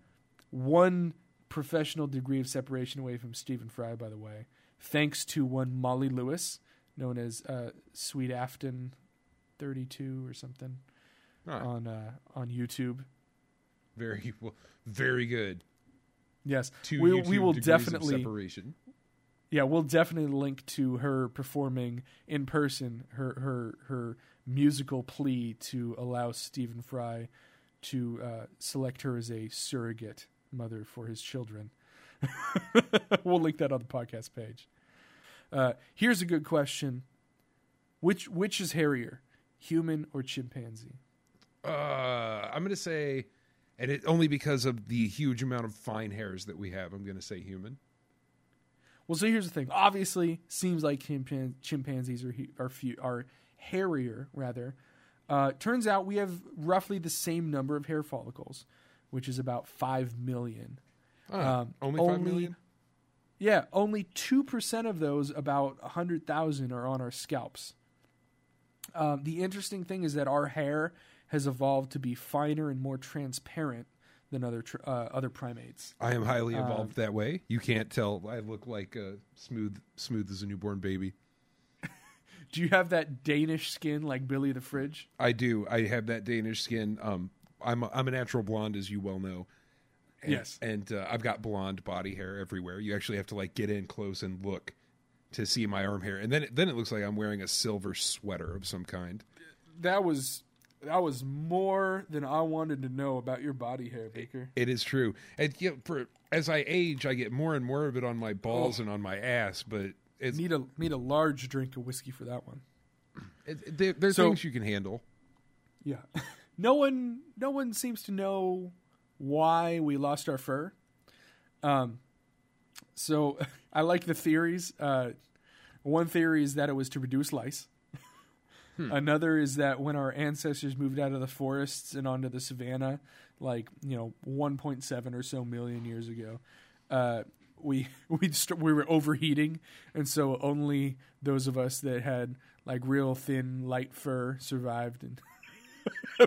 one professional degree of separation away from Stephen Fry. By the way, thanks to one Molly Lewis, known as Sweet Afton 32 or something, on YouTube. Very well, very good. Yes, we will definitely. Yeah, we'll definitely link to her performing in person her musical plea to allow Stephen Fry to select her as a surrogate mother for his children. We'll link that on the podcast page. Here's a good question: which is hairier, human or chimpanzee? I'm gonna say. And it only because of the huge amount of fine hairs that we have, I'm going to say human. Well, so here's the thing. Obviously, seems like chimpanzees are hairier, rather. Turns out we have roughly the same number of hair follicles, which is about 5 million. Only 5 million? Yeah, only 2% of those, about 100,000, are on our scalps. The interesting thing is that our hair has evolved to be finer and more transparent than other primates. I am highly evolved that way. You can't tell. I look like smooth as a newborn baby. Do you have that Danish skin like Billy the Fridge? I do. I have that Danish skin. I'm a natural blonde, as you well know. And, yes. And I've got blonde body hair everywhere. You actually have to like get in close and look to see my arm hair. And then it looks like I'm wearing a silver sweater of some kind. That was more than I wanted to know about your body hair, Baker. It is true. And you know, as I age, I get more and more of it on my balls and on my ass, but it's... Need a large drink of whiskey for that one. There's things you can handle. Yeah. No one seems to know why we lost our fur. So I like the theories. One theory is that it was to reduce lice. Another is that when our ancestors moved out of the forests and onto the savanna, like, you know, 1.7 or so million years ago, we were overheating. And so only those of us that had like real thin, light fur survived, and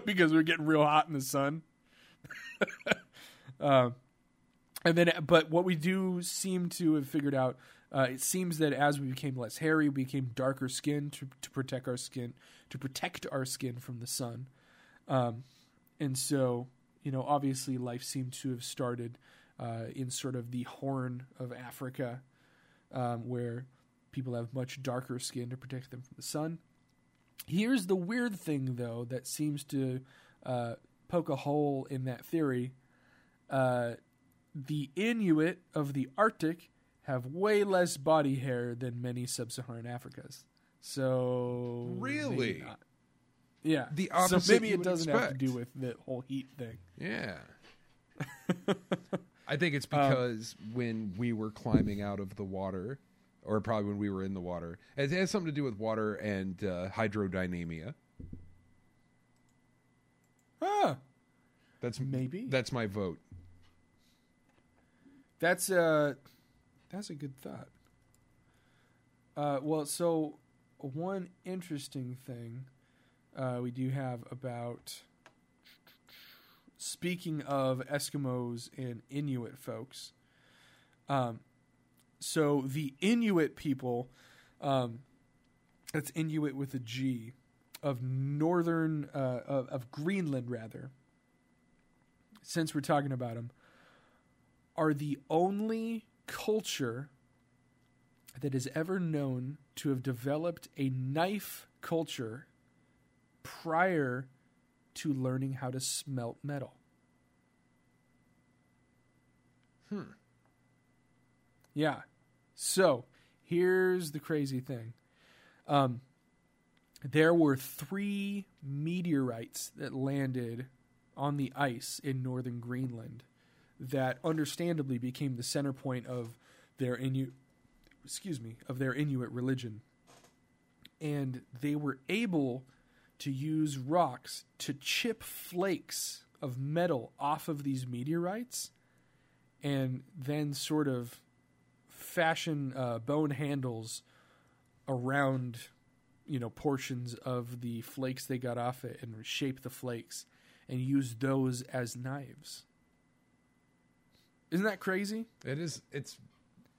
because we were getting real hot in the sun. But what we do seem to have figured out, it seems that as we became less hairy, we became darker skinned to protect our skin from the sun, and so, you know, obviously life seemed to have started in sort of the Horn of Africa, where people have much darker skin to protect them from the sun. Here's the weird thing, though, that seems to poke a hole in that theory. The Inuit of the Arctic have way less body hair than many sub-Saharan Africas. So really, maybe not. Yeah. The opposite. So maybe it doesn't have to do with the whole heat thing. Yeah. I think it's because when we were climbing out of the water, or probably when we were in the water, it has something to do with water and hydrodynamia. Huh. That's my vote. That's a good thought. Well, so one interesting thing we do have about, speaking of Eskimos and Inuit folks, so the Inuit people, that's Inuit with a G, of Greenland rather, since we're talking about them, are the only culture that is ever known to have developed a knife culture prior to learning how to smelt metal. Yeah. So here's the crazy thing. There were 3 meteorites that landed on the ice in northern Greenland that understandably became the center point of their Inuit religion. And they were able to use rocks to chip flakes of metal off of these meteorites and then sort of fashion bone handles around, you know, portions of the flakes they got off it and shape the flakes and use those as knives. Isn't that crazy? It is. It's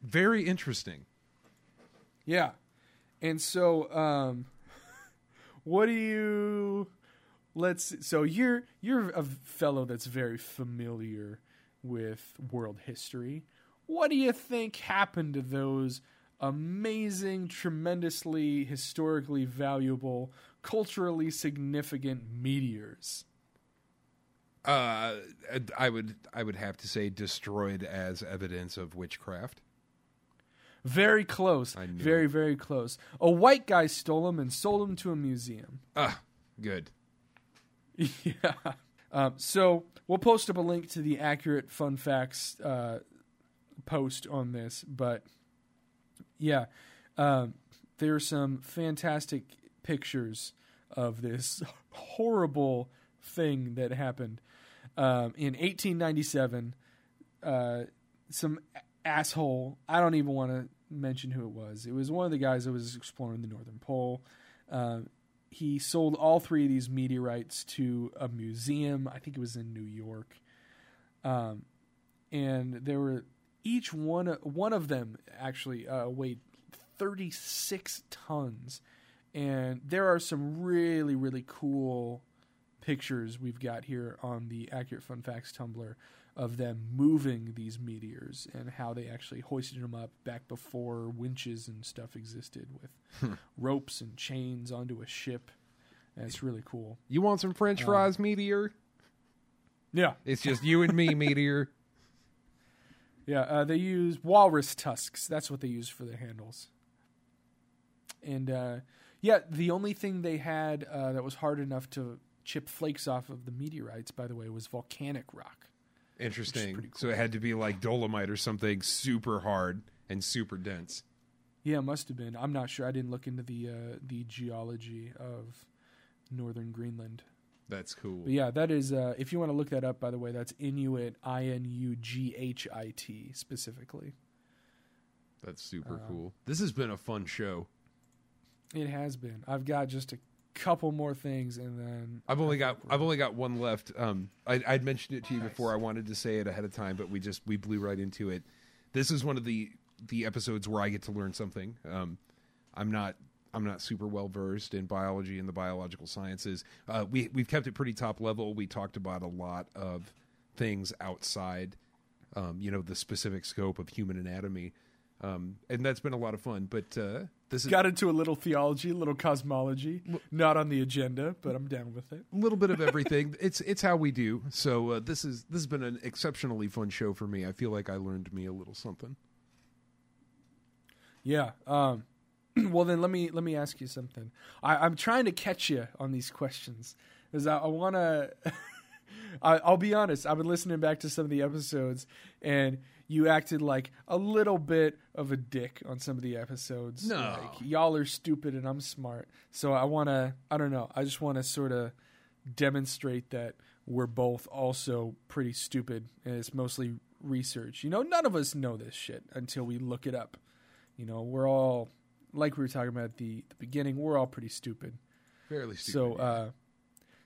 very interesting. Yeah. And so, you're a fellow that's very familiar with world history. What do you think happened to those amazing, tremendously, historically valuable, culturally significant meteors? I would have to say destroyed as evidence of witchcraft. Very close. Very, very close. A white guy stole them and sold them to a museum. Good. Yeah. So we'll post up a link to the Accurate Fun Facts post on this. But, yeah, there are some fantastic pictures of this horrible thing that happened. In 1897, some asshole, I don't even want to mention who it was. It was one of the guys that was exploring the Northern Pole. He sold all 3 of these meteorites to a museum. I think it was in New York. And there were each one of them actually weighed 36 tons. And there are some really, really cool pictures we've got here on the Accurate Fun Facts Tumblr of them moving these meteors and how they actually hoisted them up back before winches and stuff existed with ropes and chains onto a ship. And it's really cool. You want some French fries, meteor? Yeah. It's just you and me, meteor. Yeah, they use walrus tusks. That's what they use for their handles. And, yeah, the only thing they had that was hard enough to chip flakes off of the meteorites, by the way, was volcanic rock. Interesting. Cool. So it had to be like dolomite or something super hard and super dense. Yeah, it must have been. I'm not sure. I didn't look into the geology of northern Greenland. That's cool. But yeah, that is, if you want to look that up, by the way, that's Inuit, Inughit specifically. That's super cool. This has been a fun show. It has been. I've got just a couple more things, and then I've only got one left. I'd mentioned it to you before. I wanted to say it ahead of time, but we blew right into it. This is one of the episodes where I get to learn something. I'm not super well versed in biology and the biological sciences. We've kept it pretty top level. We talked about a lot of things outside, the specific scope of human anatomy, and that's been a lot of fun. But got into a little theology, a little cosmology, not on the agenda, but I'm down with it. A little bit of everything. It's how we do. So this has been an exceptionally fun show for me. I feel like I learned me a little something. Yeah. Well, then let me ask you something. I'm trying to catch you on these questions because I want to. I'll be honest. I've been listening back to some of the episodes, and you acted like a little bit of a dick on some of the episodes. No, like, y'all are stupid, and I'm smart. So I want to. I don't know. I just want to sort of demonstrate that we're both also pretty stupid, and it's mostly research. You know, none of us know this shit until we look it up. You know, we're all. Like we were talking about at the beginning, we're all pretty stupid. Fairly stupid. So,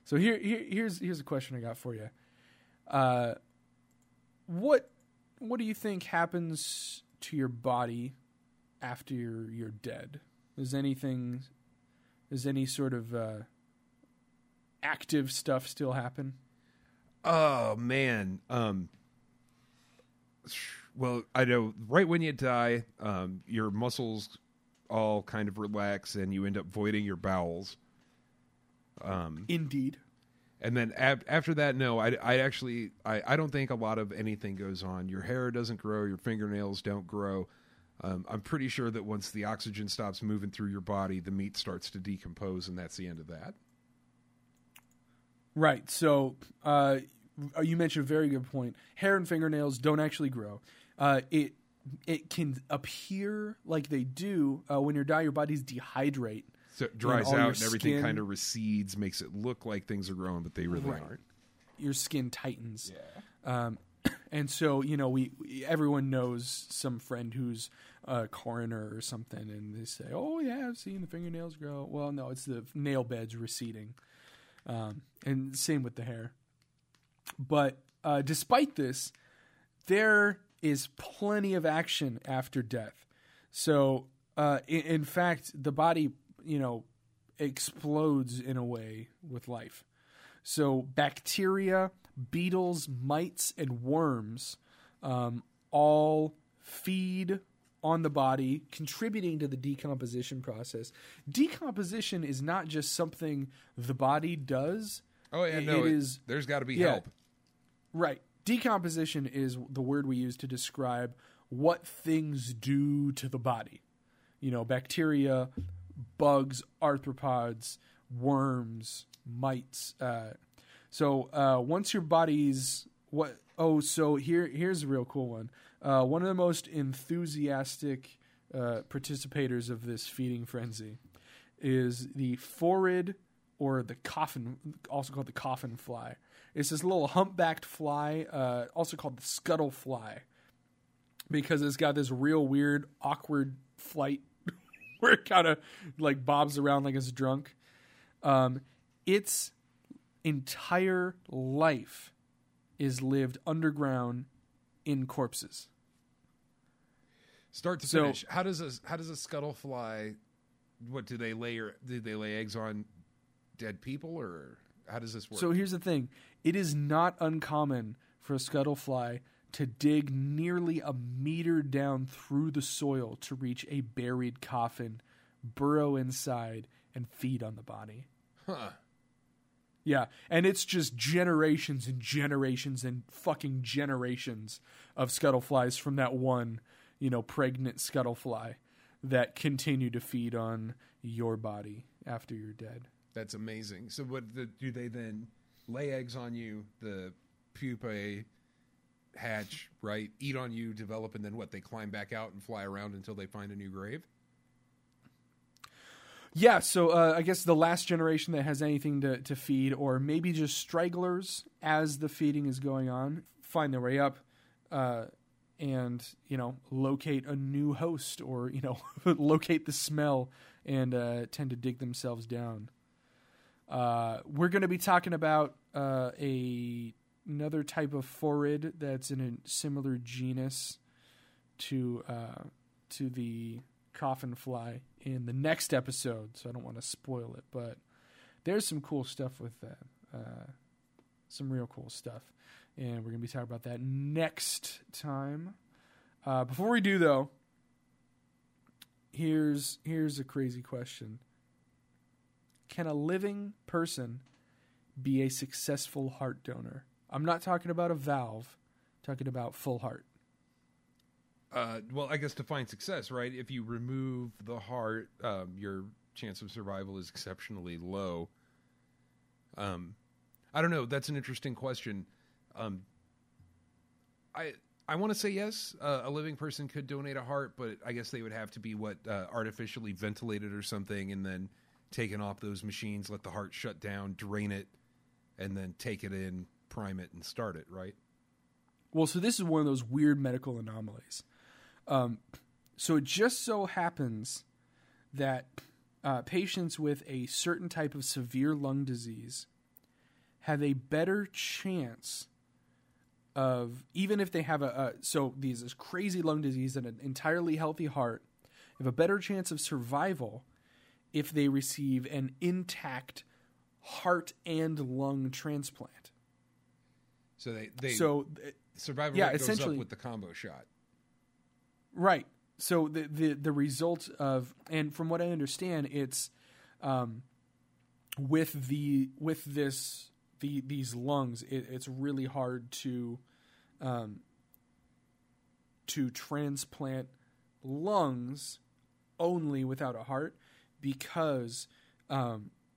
so here's a question I got for you. What do you think happens to your body after you're dead? Does any sort of active stuff still happen? Oh man. Well, I know right when you die, your muscles all kind of relax and you end up voiding your bowels. Indeed. And then after that, no, I don't think a lot of anything goes on. Your hair doesn't grow. Your fingernails don't grow. I'm pretty sure that once the oxygen stops moving through your body, the meat starts to decompose, and that's the end of that. Right. So you mentioned a very good point. Hair and fingernails don't actually grow. It can appear like they do when you die. Your body's dehydrate, so it dries out, and everything kind of recedes, makes it look like things are growing, but they really aren't. Your skin tightens, yeah. And so everyone knows some friend who's a coroner or something, and they say, "Oh yeah, I've seen the fingernails grow." Well, no, it's the nail beds receding, and same with the hair. But despite this, there is plenty of action after death. So, in fact, the body, explodes in a way with life. So bacteria, beetles, mites, and worms all feed on the body, contributing to the decomposition process. Decomposition is not just something the body does. Oh, yeah, it is. There's got to be help. Right. Decomposition is the word we use to describe what things do to the body. Bacteria, bugs, arthropods, worms, mites. Once your body's what? Oh, so here's a real cool one. One of the most enthusiastic participators of this feeding frenzy is the phorid, or the coffin, also called the coffin fly. It's this little humpbacked fly, also called the scuttle fly, because it's got this real weird, awkward flight where it kind of like bobs around like it's drunk. Its entire life is lived underground in corpses. Start to finish. How does a scuttle fly? What do they lay? Or do they lay eggs on dead people, or how does this work? So here's the thing: it is not uncommon for a scuttle fly to dig nearly a meter down through the soil to reach a buried coffin, burrow inside, and feed on the body. Huh. Yeah, and it's just generations and generations and fucking generations of scuttle flies from that one, pregnant scuttle fly that continue to feed on your body after you're dead. That's amazing. So do they then lay eggs on you, the pupae hatch, right, eat on you, develop, and then what, they climb back out and fly around until they find a new grave? Yeah, so I guess the last generation that has anything to feed, or maybe just stragglers as the feeding is going on, find their way up and, locate a new host, or, locate the smell and tend to dig themselves down. We're going to be talking about another type of forid that's in a similar genus to the coffin fly in the next episode, so I don't want to spoil it, but there's some cool stuff with that, some real cool stuff, and we're gonna be talking about that next time. Before we do, though, here's a crazy question: can a living person be a successful heart donor? I'm not talking about a valve, I'm talking about full heart. Well, I guess to find success, right? If you remove the heart, your chance of survival is exceptionally low. I don't know. That's an interesting question. I want to say yes. A living person could donate a heart, but I guess they would have to be artificially ventilated or something, and then taken off those machines, let the heart shut down, drain it, and then take it in, prime it, and start it, right? Well, so this is one of those weird medical anomalies. So it just so happens that patients with a certain type of severe lung disease have a better chance of, even if they have this crazy lung disease and an entirely healthy heart, have a better chance of survival if they receive an intact heart and lung transplant. So survival rate goes up with the combo shot. Right. So the result of, and from what I understand, it's with these lungs, it's really hard to transplant lungs only without a heart, because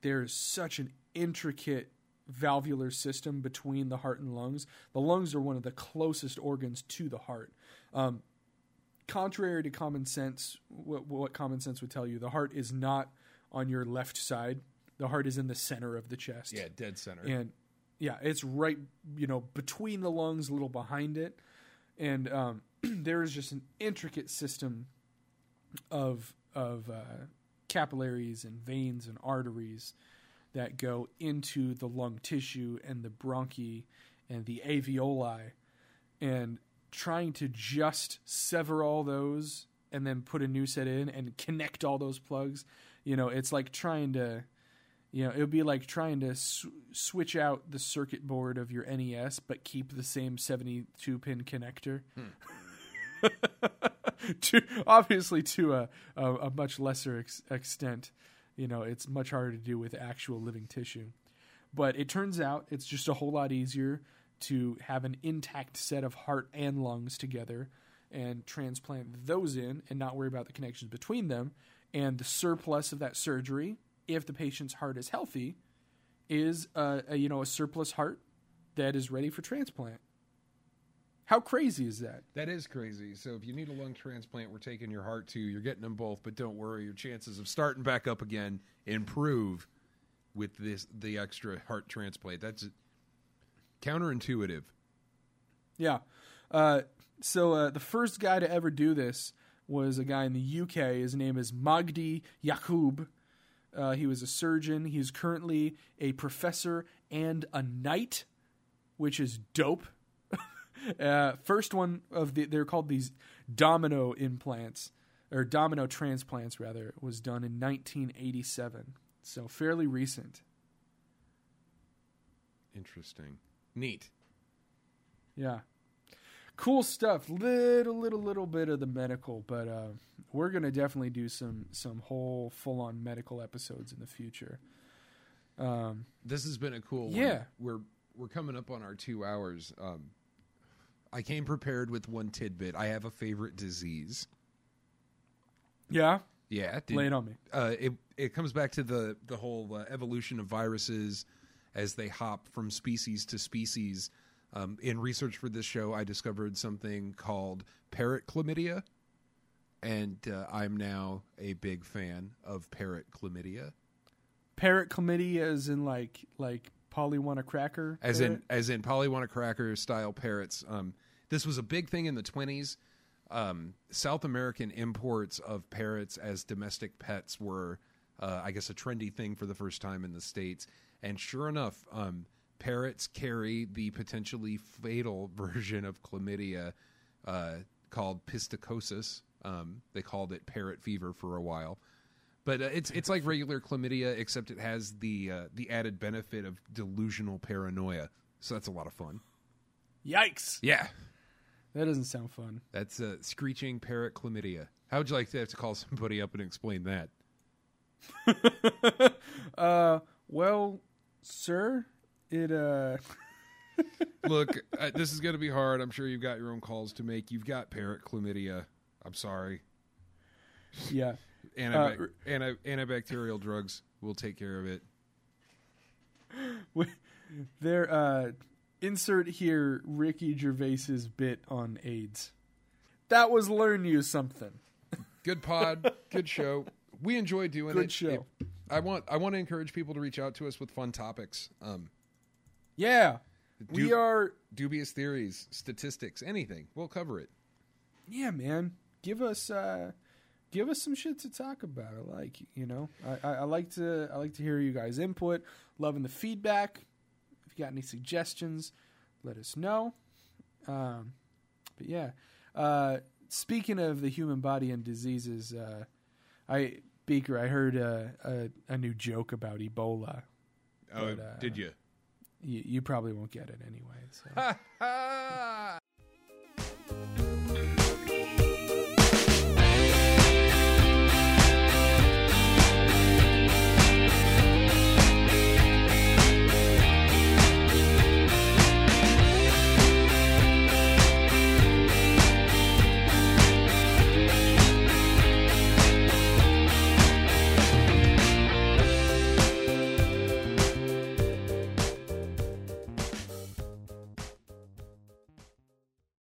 there's such an intricate valvular system between the heart and lungs. The lungs are one of the closest organs to the heart. Contrary to common sense, what common sense would tell you, the heart is not on your left side. The heart is in the center of the chest. Yeah, dead center. And yeah, it's right, between the lungs, a little behind it. And there is just an intricate system of capillaries and veins and arteries that go into the lung tissue and the bronchi and the alveoli, and trying to just sever all those and then put a new set in and connect all those plugs. It's like trying to, it would be like trying to switch out the circuit board of your NES, but keep the same 72 pin connector. Obviously to a much lesser extent. It's much harder to do with actual living tissue. But it turns out it's just a whole lot easier to have an intact set of heart and lungs together and transplant those in and not worry about the connections between them. And the surplus of that surgery, if the patient's heart is healthy, is a surplus heart that is ready for transplant. How crazy is that? That is crazy. So if you need a lung transplant, we're taking your heart too. You're getting them both, but don't worry. Your chances of starting back up again improve with the extra heart transplant. That's counterintuitive. Yeah. So the first guy to ever do this was a guy in the UK. His name is Magdi Yaqub. He was a surgeon. He's currently a professor and a knight which is dope. First one of they're called these domino implants, or domino transplants rather, was done in 1987. So fairly recent. Interesting. Neat. Yeah. Cool stuff. Little bit of the medical, but we're going to definitely do some whole full-on medical episodes in the future. This has been a cool one. Yeah. We're coming up on our 2 hours. I came prepared with one tidbit. I have a favorite disease. Yeah? Yeah. Lay it on me. It comes back to the whole evolution of viruses as they hop from species to species. In research for this show, I discovered something called parrot chlamydia, and I'm now a big fan of parrot chlamydia. Parrot chlamydia is in like Polly Wanna Cracker? As in Polly Wanna Cracker style parrots. This was a big thing in the 1920s. South American imports of parrots as domestic pets were, I guess, a trendy thing for the first time in the States. And sure enough, parrots carry the potentially fatal version of chlamydia called pisticosis. They called it parrot fever for a while. But it's like regular chlamydia, except it has the added benefit of delusional paranoia. So that's a lot of fun. Yikes. Yeah. That doesn't sound fun. That's screeching parrot chlamydia. How would you like to have to call somebody up and explain that? Well, sir... Look, this is going to be hard. I'm sure you've got your own calls to make. You've got parrot chlamydia. I'm sorry. Yeah. Antibacterial drugs will take care of it. There, insert here Ricky Gervais's bit on AIDS. That was Learn You Something. Good pod. Good show. We enjoy doing it. Good show. I want to encourage people to reach out to us with fun topics. Yeah, we are dubious theories, statistics, anything. We'll cover it. Yeah, man, give us some shit to talk about. I like, you know, I like to hear you guys' input. Loving the feedback. If you got any suggestions, let us know. But yeah, speaking of the human body and diseases, Beaker, I heard a new joke about Ebola. Oh, did you? You probably won't get it anyway. So.